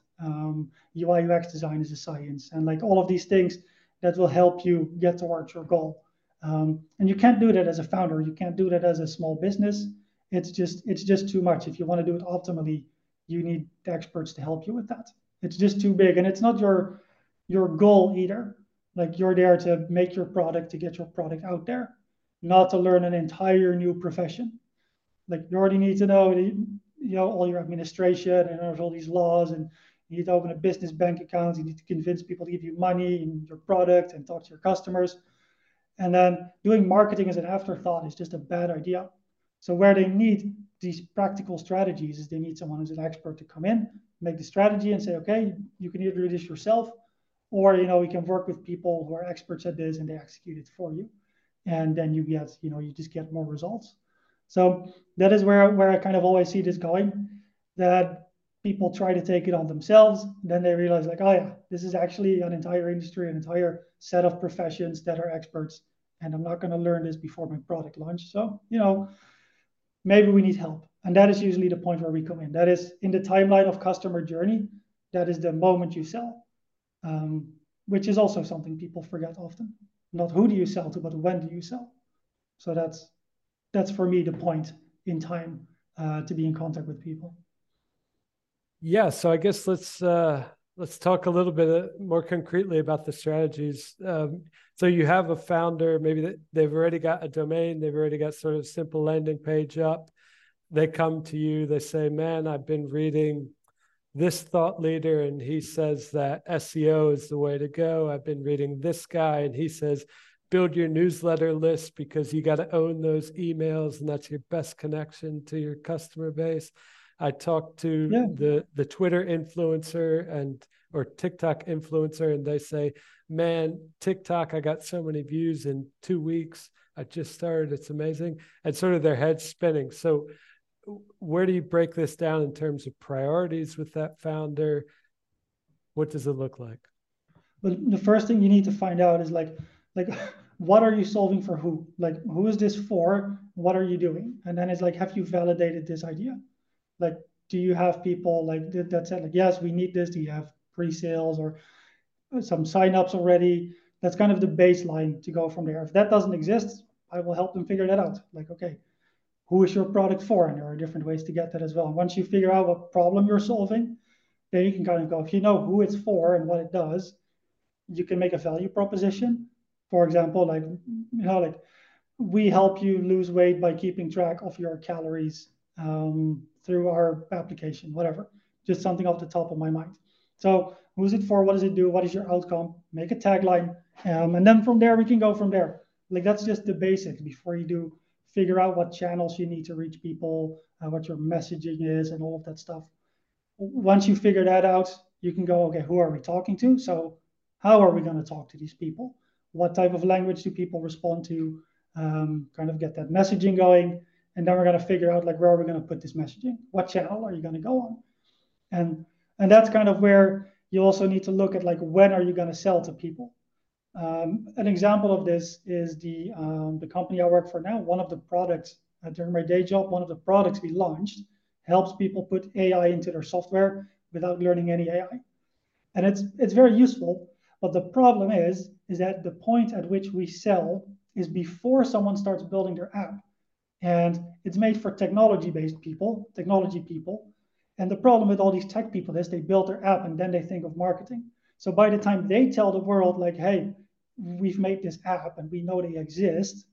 UI UX design is a science, and like all of these things that will help you get towards your goal. And you can't do that as a founder. You can't do that as a small business. It's just too much. If you want to do it optimally, you need experts to help you with that. It's just too big, and it's not your goal either. Like you're there to make your product, to get your product out there, not to learn an entire new profession. Like you already need to know, all your administration and there's all these laws, and you need to open a business bank account. You need to convince people to give you money and your product and talk to your customers. And then doing marketing as an afterthought is just a bad idea. So where they need these practical strategies is they need someone who's an expert to come in, make the strategy and say, okay, you can either do this yourself, or, we can work with people who are experts at this and they execute it for you. And then you get, you just get more results. So that is where I kind of always see this going, that people try to take it on themselves. Then they realize like, oh yeah, this is actually an entire industry, an entire set of professions that are experts. And I'm not going to learn this before my product launch. So, maybe we need help. And that is usually the point where we come in. That is in the timeline of customer journey. That is the moment you sell, which is also something people forget often. Not who do you sell to, but when do you sell? So that's for me the point in time to be in contact with people. Yeah, so I guess let's talk a little bit more concretely about the strategies. So you have a founder, maybe they've already got a domain, they've already got sort of simple landing page up. They come to you, they say, man, I've been reading this thought leader, and he says that SEO is the way to go. I've been reading this guy, and he says, build your newsletter list because you got to own those emails, and that's your best connection to your customer base. I talked to the Twitter influencer or TikTok influencer, and they say, man, TikTok, I got so many views in 2 weeks. I just started. It's amazing. And sort of their head's spinning. So where do you break this down in terms of priorities with that founder? What does it look like? Well, the first thing you need to find out is like what are you solving for who? Like, who is this for? What are you doing? And then it's like, have you validated this idea? Like, do you have people like that said, like, yes, we need this. Do you have pre-sales or some signups already? That's kind of the baseline to go from there. If that doesn't exist, I will help them figure that out. Like, okay, who is your product for? And there are different ways to get that as well. And once you figure out what problem you're solving, then you can kind of go, if you know who it's for and what it does, you can make a value proposition. For example, like, like we help you lose weight by keeping track of your calories through our application, whatever, just something off the top of my mind. So who's it for? What does it do? What is your outcome? Make a tagline. And then from there, we can go from there. Like that's just the basics before you do figure out what channels you need to reach people, what your messaging is and all of that stuff. Once you figure that out, you can go, okay, who are we talking to? So how are we going to talk to these people? What type of language do people respond to? Kind of get that messaging going. And then we're going to figure out, like, where are we going to put this messaging? What channel are you going to go on? And that's kind of where you also need to look at, like, when are you going to sell to people? An example of this is the company I work for now. One of the products during my day job, one of the products we launched helps people put AI into their software without learning any AI. And it's very useful. But the problem is that the point at which we sell is before someone starts building their app. And it's made for technology-based people, technology people. And the problem with all these tech people is they build their app and then they think of marketing. So by the time they tell the world, like, hey, we've made this app and we know they exist,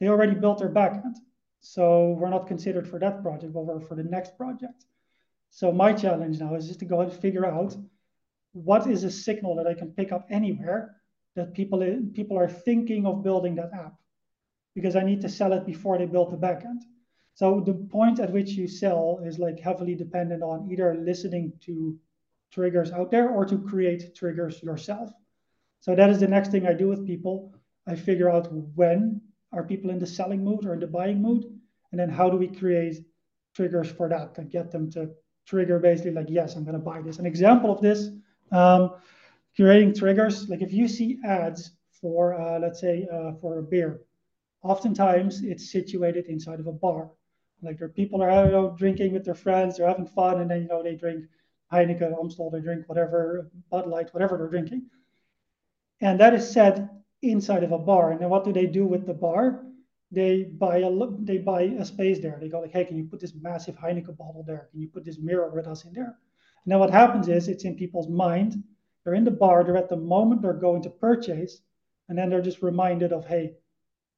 they already built their backend. So we're not considered for that project, but we're for the next project. So my challenge now is just to go and figure out what is a signal that I can pick up anywhere that people are thinking of building that app, because I need to sell it before they build the backend. So the point at which you sell is, like, heavily dependent on either listening to triggers out there or to create triggers yourself. So that is the next thing I do with people. I figure out when are people in the selling mood or in the buying mood, and then how do we create triggers for that to get them to trigger, basically, like, yes, I'm going to buy this. An example of this, creating triggers, like if you see ads for, let's say, for a beer, oftentimes it's situated inside of a bar. Like, there are people are drinking with their friends, they're having fun, and then they drink Heineken, Amstel, they drink whatever, Bud Light, whatever they're drinking. And that is set inside of a bar. And then what do they do with the bar? They buy a space there. They go, like, hey, can you put this massive Heineken bottle there? Can you put this mirror with us in there? And then what happens is it's in people's mind. They're in the bar. They're at the moment they're going to purchase. And then they're just reminded of, hey,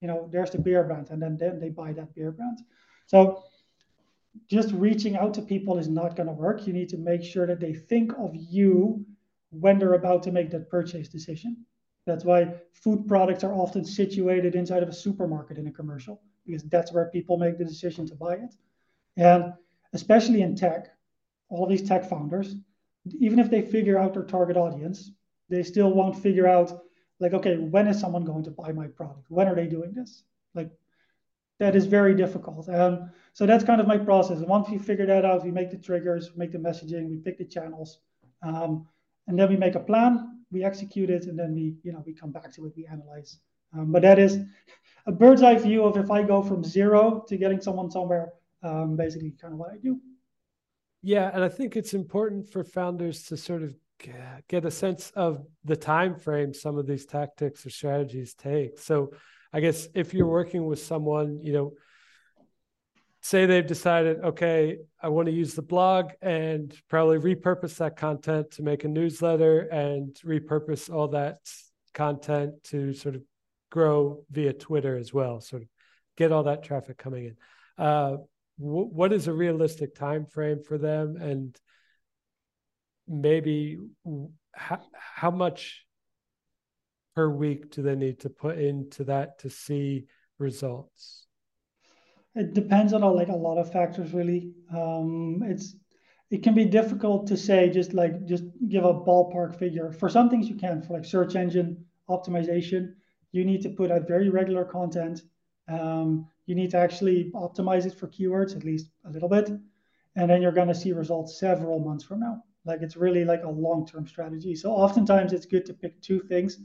there's the beer brand. And then they buy that beer brand. So just reaching out to people is not going to work. You need to make sure that they think of you when they're about to make that purchase decision. That's why food products are often situated inside of a supermarket in a commercial, because that's where people make the decision to buy it. And especially in tech, all these tech founders, even if they figure out their target audience, they still won't figure out, like, okay, when is someone going to buy my product? When are they doing this? Like, that is very difficult. So that's kind of my process. And once we figure that out, we make the triggers, we make the messaging, we pick the channels, and then we make a plan. We execute it, and then we come back to it, we analyze. But that is a bird's eye view of if I go from zero to getting someone somewhere, basically kind of what I do. Yeah, and I think it's important for founders to sort of get a sense of the time frame some of these tactics or strategies take. So I guess if you're working with someone, say they've decided, okay, I want to use the blog and probably repurpose that content to make a newsletter and repurpose all that content to sort of grow via Twitter as well, sort of get all that traffic coming in. What is a realistic time frame for them? And maybe how much per week do they need to put into that to see results? It depends on a lot of factors, really. It can be difficult to say, just give a ballpark figure. For some things you can, for search engine optimization, you need to put out very regular content. You need to actually optimize it for keywords, at least a little bit. And then you're going to see results several months from now. It's really a long-term strategy. So oftentimes it's good to pick two things.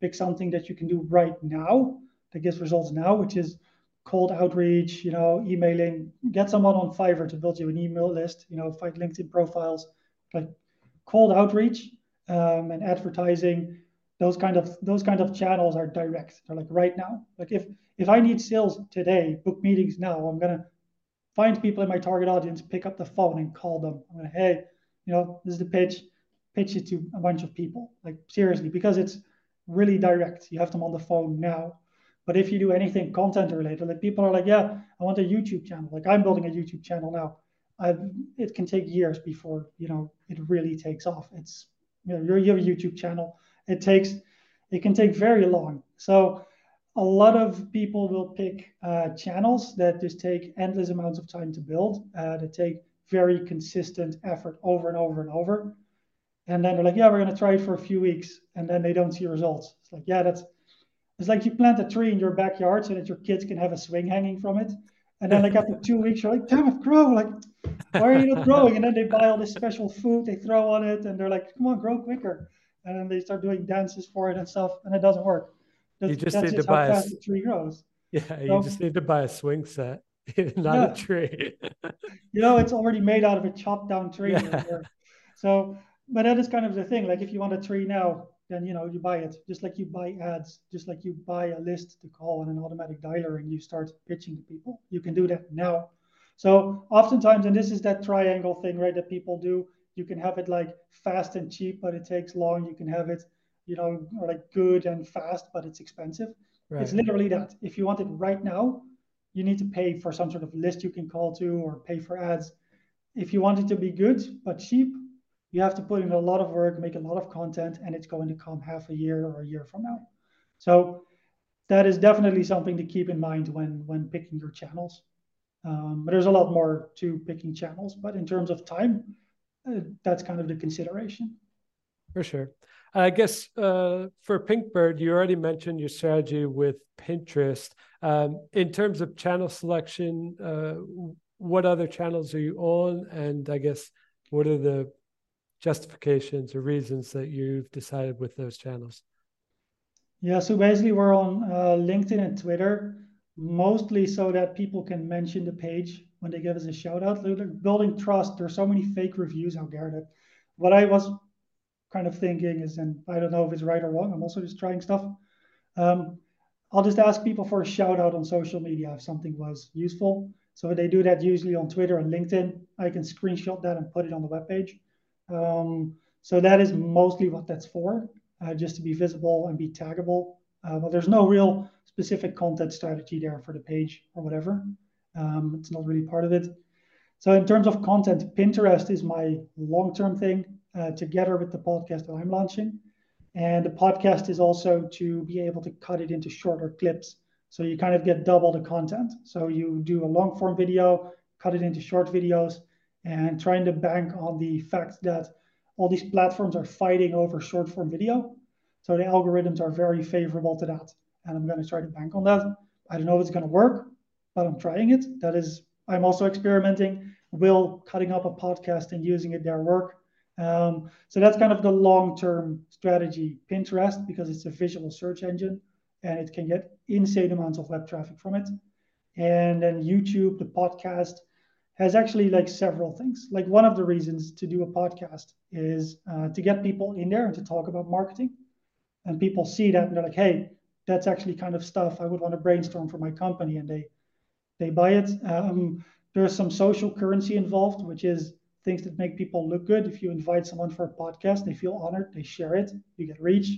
Pick something that you can do right now that gives results now, which is cold outreach, emailing, get someone on Fiverr to build you an email list, find LinkedIn profiles, cold outreach and advertising. Those kind of channels are direct. They're right now. If I need sales today, book meetings now, I'm going to find people in my target audience, pick up the phone and call them. I'm going to, hey, this is the pitch. Pitch it to a bunch of people, seriously, because it's really direct. You have them on the phone now. But if you do anything content related, people are yeah, I want a YouTube channel. I'm building a YouTube channel now. It can take years before, it really takes off. It's, you have a YouTube channel. It can take very long. So a lot of people will pick channels that just take endless amounts of time to build, that take very consistent effort over and over and over. And then they're like, yeah, we're going to try it for a few weeks. And then they don't see results. It's like, yeah, it's like you plant a tree in your backyard so that your kids can have a swing hanging from it. And then like after 2 weeks, you're like, damn it, grow. Like, why are you not growing? And then they buy all this special food they throw on it. And they're like, come on, grow quicker. And then they start doing dances for it and stuff. And it doesn't work. That's, you just need to buy a tree grows. Yeah, you just need to buy a swing set, not a tree. You know, it's already made out of a chopped down tree. Yeah. So, but that is kind of the thing. Like if you want a tree now, then, you know, you buy it. Just like you buy ads, just like you buy a list to call and an automatic dialer and you start pitching to people. You can do that now. So oftentimes, and this is that triangle thing, right, that people do. You can have it like fast and cheap, but it takes long. You can have it, you know, or like good and fast, but it's expensive. Right. It's literally that. If you want it right now, you need to pay for some sort of list you can call to or pay for ads. If you want it to be good but cheap, you have to put in a lot of work, make a lot of content, and it's going to come half a year or a year from now. So that is definitely something to keep in mind when picking your channels. But there's a lot more to picking channels. But in terms of time, that's kind of the consideration. For sure. I guess for Pinkbird, you already mentioned your strategy with Pinterest. In terms of channel selection, what other channels are you on? And I guess, what are the justifications or reasons that you've decided with those channels? Yeah, so basically we're on LinkedIn and Twitter, mostly so that people can mention the page when they give us a shout out. They're building trust. There's so many fake reviews out there that what I was kind of thinking is, and I don't know if it's right or wrong, I'm also just trying stuff. I'll just ask people for a shout out on social media if something was useful. So they do that usually on Twitter and LinkedIn. I can screenshot that and put it on the webpage. So that is mostly what that's for, just to be visible and be taggable. But there's no real specific content strategy there for the page or whatever. It's not really part of it. So in terms of content, Pinterest is my long-term thing, together with the podcast that I'm launching. And the podcast is also to be able to cut it into shorter clips. So you kind of get double the content. So you do a long-form video, cut it into short videos, and trying to bank on the fact that all these platforms are fighting over short-form video. So the algorithms are very favorable to that. And I'm going to try to bank on that. I don't know if it's going to work, but I'm trying it. That is, I'm also experimenting. Will cutting up a podcast and using it there work? So that's kind of the long-term strategy. Pinterest, because it's a visual search engine, and it can get insane amounts of web traffic from it. And then YouTube, the podcast, has actually like several things. Like one of the reasons to do a podcast is to get people in there and to talk about marketing. And people see that and they're like, hey, that's actually kind of stuff I would want to brainstorm for my company. And they buy it. There's some social currency involved, which is things that make people look good. If you invite someone for a podcast, they feel honored, they share it, you get reach.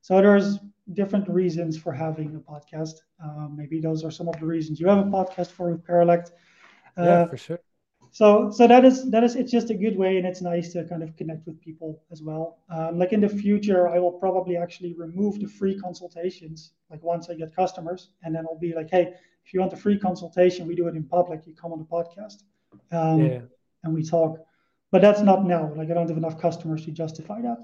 So there's different reasons for having a podcast. Maybe those are some of the reasons you have a podcast for with Parallax. Yeah, for sure. So that is it's just a good way, and it's nice to kind of connect with people as well. Like in the future, I will probably actually remove the free consultations. Like once I get customers, and then I'll be like, hey, if you want a free consultation, we do it in public. You come on the podcast, and we talk. But that's not now. Like I don't have enough customers to justify that.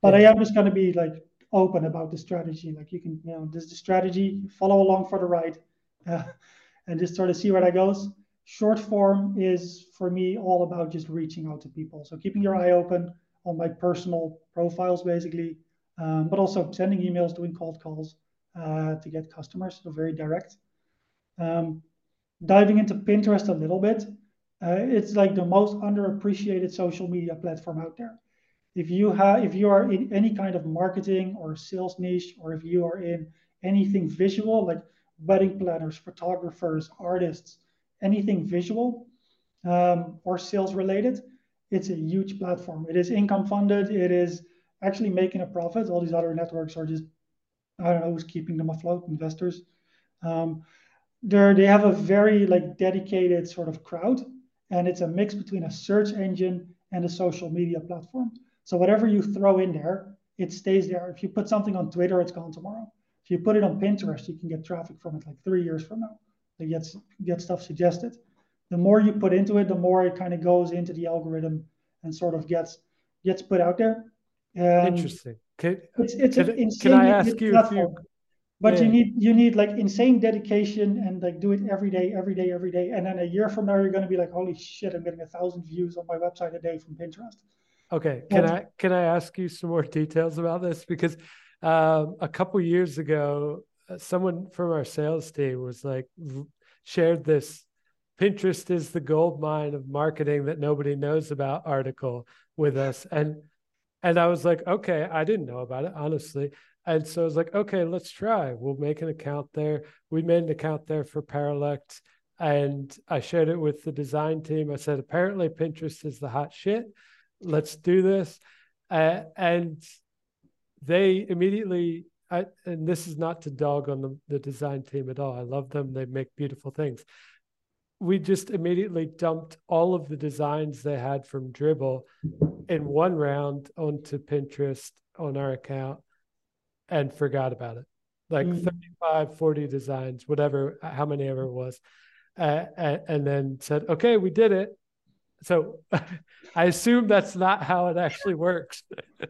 But I am just going to be like open about the strategy. Like you can, this is the strategy. Follow along for the ride, and just sort of see where that goes. Short form is, for me, all about just reaching out to people. So keeping your eye open on my personal profiles, basically, but also sending emails, doing cold calls to get customers, so very direct. Diving into Pinterest a little bit, it's like the most underappreciated social media platform out there. If you are in any kind of marketing or sales niche, or if you are in anything visual, like wedding planners, photographers, artists, anything visual or sales related, it's a huge platform. It is income funded. It is actually making a profit. All these other networks are just, I don't know who's keeping them afloat, investors. They have a very like dedicated sort of crowd, and it's a mix between a search engine and a social media platform. So whatever you throw in there, it stays there. If you put something on Twitter, it's gone tomorrow. If If you put it on Pinterest, you can get traffic from it like 3 years from now. So you get stuff suggested. The more you put into it, the more it kind of goes into the algorithm and sort of gets put out there. Interesting. Can I ask you a few? But yeah. you need like insane dedication and like do it every day. And then a year from now, you're going to be like, holy shit, I'm getting 1,000 views on my website a day from Pinterest. Okay. Can I ask you some more details about this? Because a couple years ago, someone from our sales team was like, shared this Pinterest is the gold mine of marketing that nobody knows about article with us. And I was like, okay, I didn't know about it, honestly. And so I was like, okay, let's try. We'll make an account there. We made an account there for Parallax. And I shared it with the design team. I said, apparently Pinterest is the hot shit. Let's do this. And they immediately, and this is not to dog on the design team at all. I love them. They make beautiful things. We just immediately dumped all of the designs they had from Dribbble in one round onto Pinterest on our account and forgot about it. Like 35, 40 designs, whatever, how many ever it was. And then said, okay, we did it. So I assume that's not how it actually works.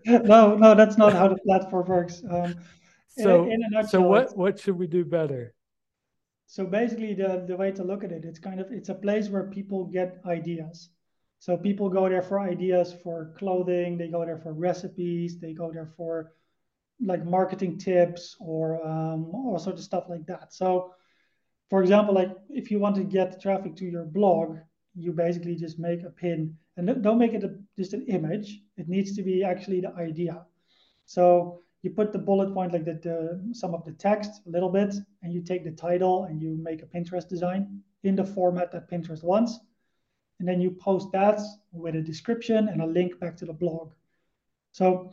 No, that's not how the platform works. So what should we do better? So basically the way to look at it, it's a place where people get ideas. So people go there for ideas for clothing, they go there for recipes, they go there for like marketing tips or all sorts of stuff like that. So for example, like if you want to get traffic to your blog, you basically just make a pin and don't make it just an image. It needs to be actually the idea. So you put the bullet point, like some of the text a little bit, and you take the title and you make a Pinterest design in the format that Pinterest wants. And then you post that with a description and a link back to the blog. So,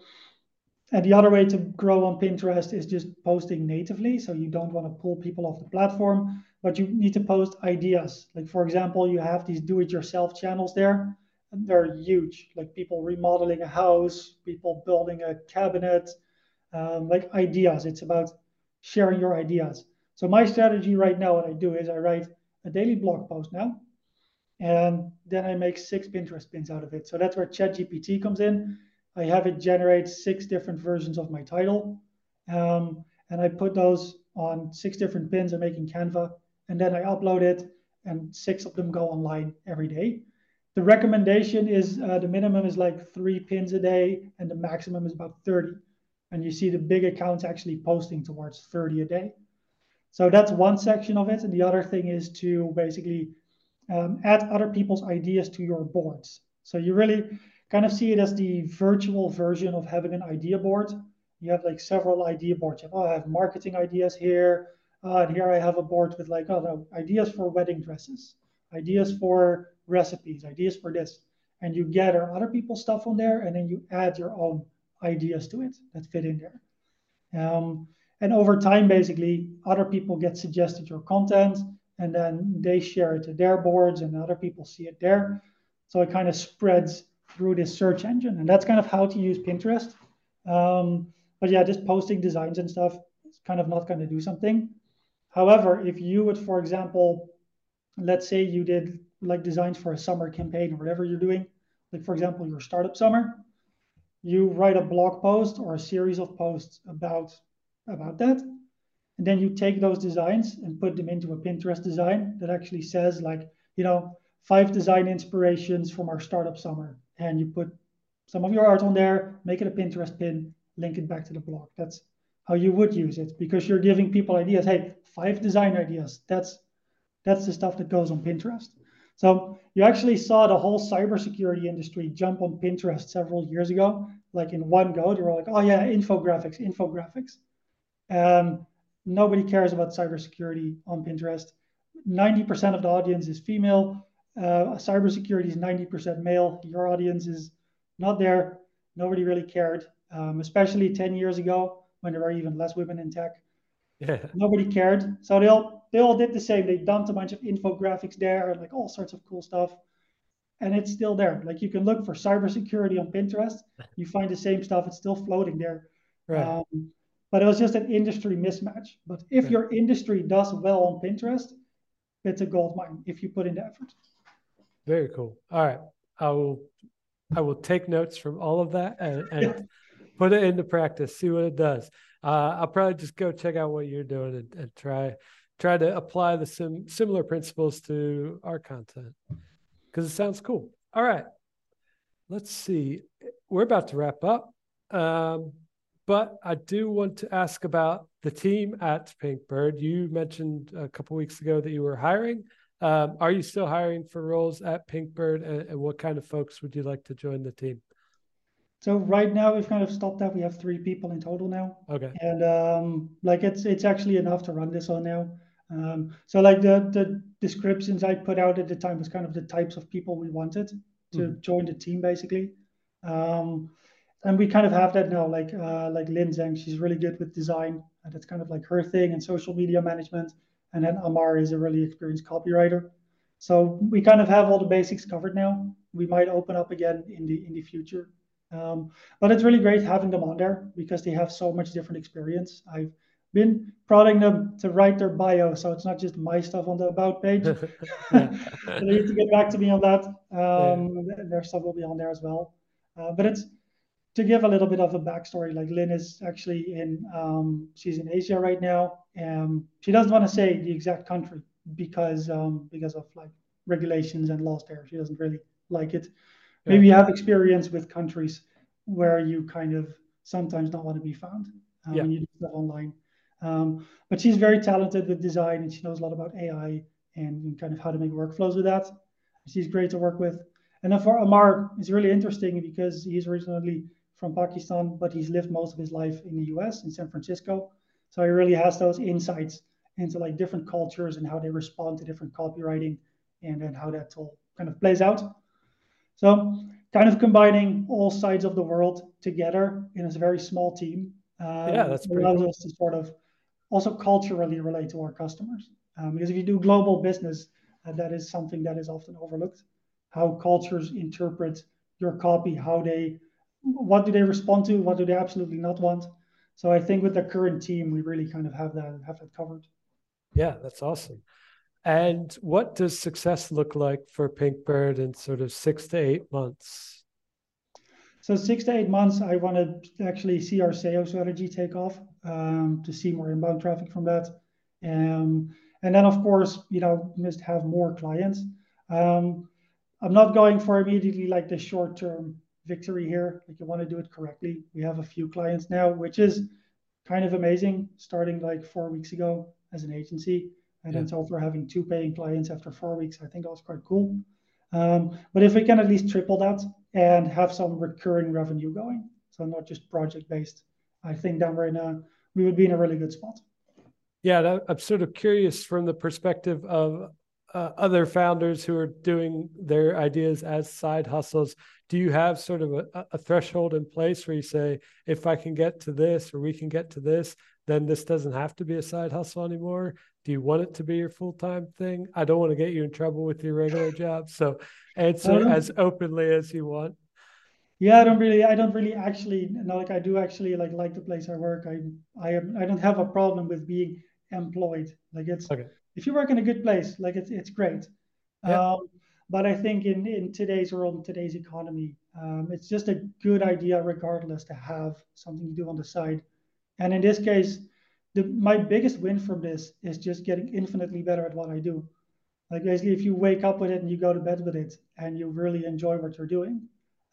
and the other way to grow on Pinterest is just posting natively. So you don't want to pull people off the platform, but you need to post ideas. Like for example, you have these do-it-yourself channels there. And they're huge, like people remodeling a house, people building a cabinet, like ideas. It's about sharing your ideas. So my strategy right now, what I do is I write a daily blog post now, and then I make 6 Pinterest pins out of it. So that's where ChatGPT comes in. I have it generate 6 different versions of my title, and I put those on 6 different pins I make in Canva, and then I upload it, and 6 of them go online every day. The recommendation is the minimum is like 3 pins a day, and the maximum is about 30. And you see the big accounts actually posting towards 30 a day. So that's one section of it. And the other thing is to basically add other people's ideas to your boards. So you really kind of see it as the virtual version of having an idea board. You have like several idea boards. You have, I have marketing ideas here. And here I have a board with like, ideas for wedding dresses, ideas for recipes, ideas for this. And you gather other people's stuff on there and then you add your own ideas to it that fit in there. And over time, basically, other people get suggested your content and then they share it to their boards and other people see it there. So it kind of spreads through this search engine. And that's kind of how to use Pinterest. But yeah, just posting designs and stuff is kind of not going to do something. However, if you would, for example, let's say you did like designs for a summer campaign or whatever you're doing, like for example, your startup summer, you write a blog post or a series of posts about that. And then you take those designs and put them into a Pinterest design that actually says like, 5 design inspirations from our startup summer. And you put some of your art on there, make it a Pinterest pin, link it back to the blog. That's how you would use it because you're giving people ideas. Hey, 5 design ideas. That's the stuff that goes on Pinterest. So you actually saw the whole cybersecurity industry jump on Pinterest several years ago. Like in one go, they were like, oh yeah, infographics. Nobody cares about cybersecurity on Pinterest. 90% of the audience is female. Cybersecurity is 90% male. Your audience is not there. Nobody really cared, especially 10 years ago when there were even less women in tech. Yeah. Nobody cared. So they all did the same. They dumped a bunch of infographics there and like all sorts of cool stuff. And it's still there. Like you can look for cybersecurity on Pinterest. You find the same stuff. It's still floating there. Right. But it was just an industry mismatch. But if your industry does well on Pinterest, it's a gold mine if you put in the effort. Very cool. All right. I will take notes from all of that and put it into practice, see what it does. I'll probably just go check out what you're doing and try to apply the similar principles to our content because it sounds cool. All right. Let's see. We're about to wrap up. But I do want to ask about the team at Pinkbird. You mentioned a couple of weeks ago that you were hiring. Are you still hiring for roles at Pinkbird? And what kind of folks would you like to join the team? So right now we've kind of stopped that. We have 3 people in total now. Okay. And like it's actually enough to run this on now. So like the descriptions I put out at the time was kind of the types of people we wanted to join the team basically. And we kind of have that now, like Lin Zhang, she's really good with design. And that's kind of like her thing and social media management. And then Amar is a really experienced copywriter. So we kind of have all the basics covered now. We might open up again in the future. But it's really great having them on there because they have so much different experience. I've been prodding them to write their bio. So it's not just my stuff on the about page. They need to get back to me on that. And their stuff will be on there as well. But it's... to give a little bit of a backstory, like Lynn is actually she's in Asia right now. She doesn't want to say the exact country because of like regulations and laws there. She doesn't really like it. Yeah. Maybe you have experience with countries where you kind of sometimes don't want to be found when you do stuff online. But she's very talented with design and she knows a lot about AI and kind of how to make workflows with that. She's great to work with. And then for Amar, it's really interesting because he's originally from Pakistan, but he's lived most of his life in the US, in San Francisco. So he really has those insights into like different cultures and how they respond to different copywriting and then how that all kind of plays out. So kind of combining all sides of the world together in a very small team. That's pretty cool. Us to sort of also culturally relate to our customers. Because if you do global business, that is something that is often overlooked. How cultures interpret your copy, what do they respond to, what do they absolutely not want. So I think with the current team, we really kind of have that covered. Yeah, that's awesome. And what does success look like for Pinkbird in sort of 6 to 8 months? So 6 to 8 months, I want to actually see our SEO strategy take off to see more inbound traffic from that. And then, of course, just have more clients. I'm not going for immediately like the short-term victory here. Like you want to do it correctly. We have a few clients now, which is kind of amazing, starting like 4 weeks ago as an agency. And then so far having 2 paying clients after 4 weeks, I think that was quite cool. But if we can at least triple that and have some recurring revenue going, so not just project-based, I think that we would be in a really good spot. Yeah, I'm sort of curious from the perspective of other founders who are doing their ideas as side hustles. Do you have sort of a threshold in place where you say, if I can get to this or we can get to this, then this doesn't have to be a side hustle anymore? Do you want it to be your full-time thing? I don't want to get you in trouble with your regular job. So answer as openly as you want. Yeah, I don't really actually, like I do actually like the place I work. I don't have a problem with being employed. Like it's okay. If you work in a good place, like it's great. Yeah. But I think in today's world, in today's economy, it's just a good idea regardless to have something to do on the side. And in this case, my biggest win from this is just getting infinitely better at what I do. Like basically, if you wake up with it and you go to bed with it and you really enjoy what you're doing,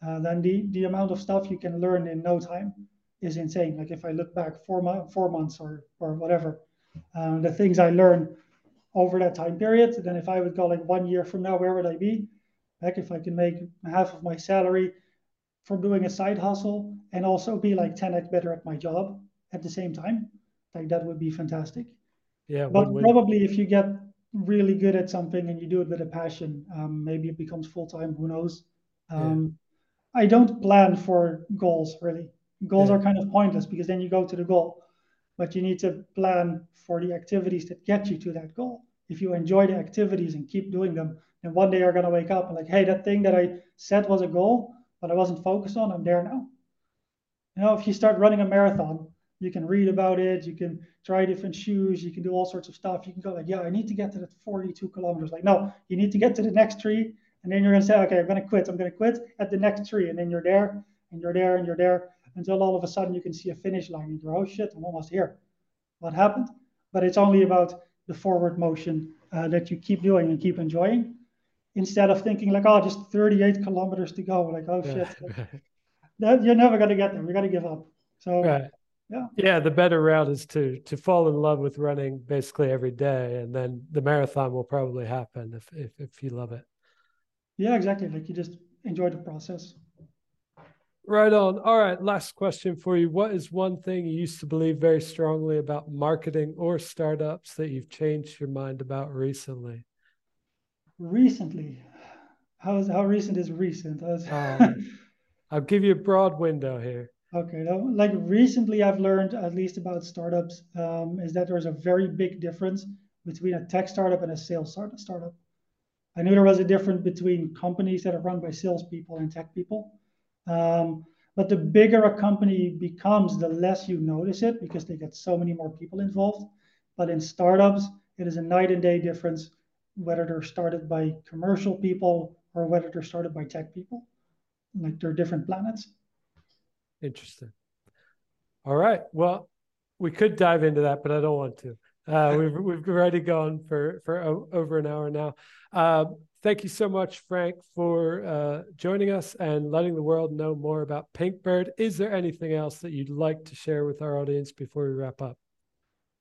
then the amount of stuff you can learn in no time is insane. Like if I look back 4 months or whatever, the things I learned over that time period, then if I would go like 1 year from now, where would I be? Like if I can make half of my salary from doing a side hustle and also be like 10x better at my job at the same time, like that would be fantastic. Yeah. But probably if you get really good at something and you do it with a passion, maybe it becomes full-time, who knows? I don't plan for goals really. Goals are kind of pointless because then you go to the goal. But you need to plan for the activities that get you to that goal. If you enjoy the activities and keep doing them, then one day you're going to wake up and like, hey, that thing that I said was a goal, but I wasn't focused on, I'm there now. If you start running a marathon, You can read about it. You can try different shoes. You can do all sorts of stuff. You can go like, yeah, I need to get to the 42 kilometers. Like, no, you need to get to the next tree. And then you're going to say, okay, I'm going to quit at the next tree. And then you're there and you're there and you're there until all of a sudden you can see a finish line. You go, oh shit, I'm almost here. What happened? But it's only about the forward motion that you keep doing and keep enjoying, instead of thinking like, oh, just 38 kilometers to go. Like, oh shit, that, you're never going to get there. You're going to give up. So yeah, the better route is to fall in love with running basically every day, and then the marathon will probably happen if you love it. Yeah, exactly. Like, you just enjoy the process. Right on. All right, last question for you. What is one thing you used to believe very strongly about marketing or startups that you've changed your mind about recently? Recently? How recent is recent? I'll give you a broad window here. Okay, like recently I've learned, at least about startups, is that there's a very big difference between a tech startup and a sales startup. I knew there was a difference between companies that are run by salespeople and tech people. But the bigger a company becomes, the less you notice it, because they get so many more people involved. But in startups, it is a night and day difference whether they're started by commercial people or whether they're started by tech people. Like, they're different planets. Interesting. All right. Well, we could dive into that, but I don't want to. We've already gone for over an hour now. Thank you so much, Frank, for joining us and letting the world know more about Pinkbird. Is there anything else that you'd like to share with our audience before we wrap up?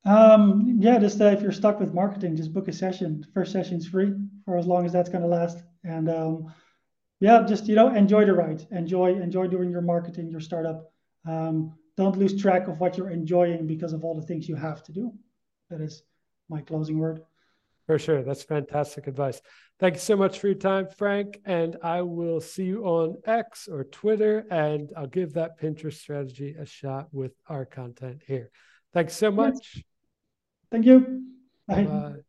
If you're stuck with marketing, just book a session. First session's free for as long as that's going to last. And enjoy the ride. Enjoy doing your marketing, your startup. Don't lose track of what you're enjoying because of all the things you have to do. That is my closing word. For sure. That's fantastic advice. Thank you so much for your time, Frank. And I will see you on X or Twitter, and I'll give that Pinterest strategy a shot with our content here. Thanks so much. Thank you. Bye. Bye.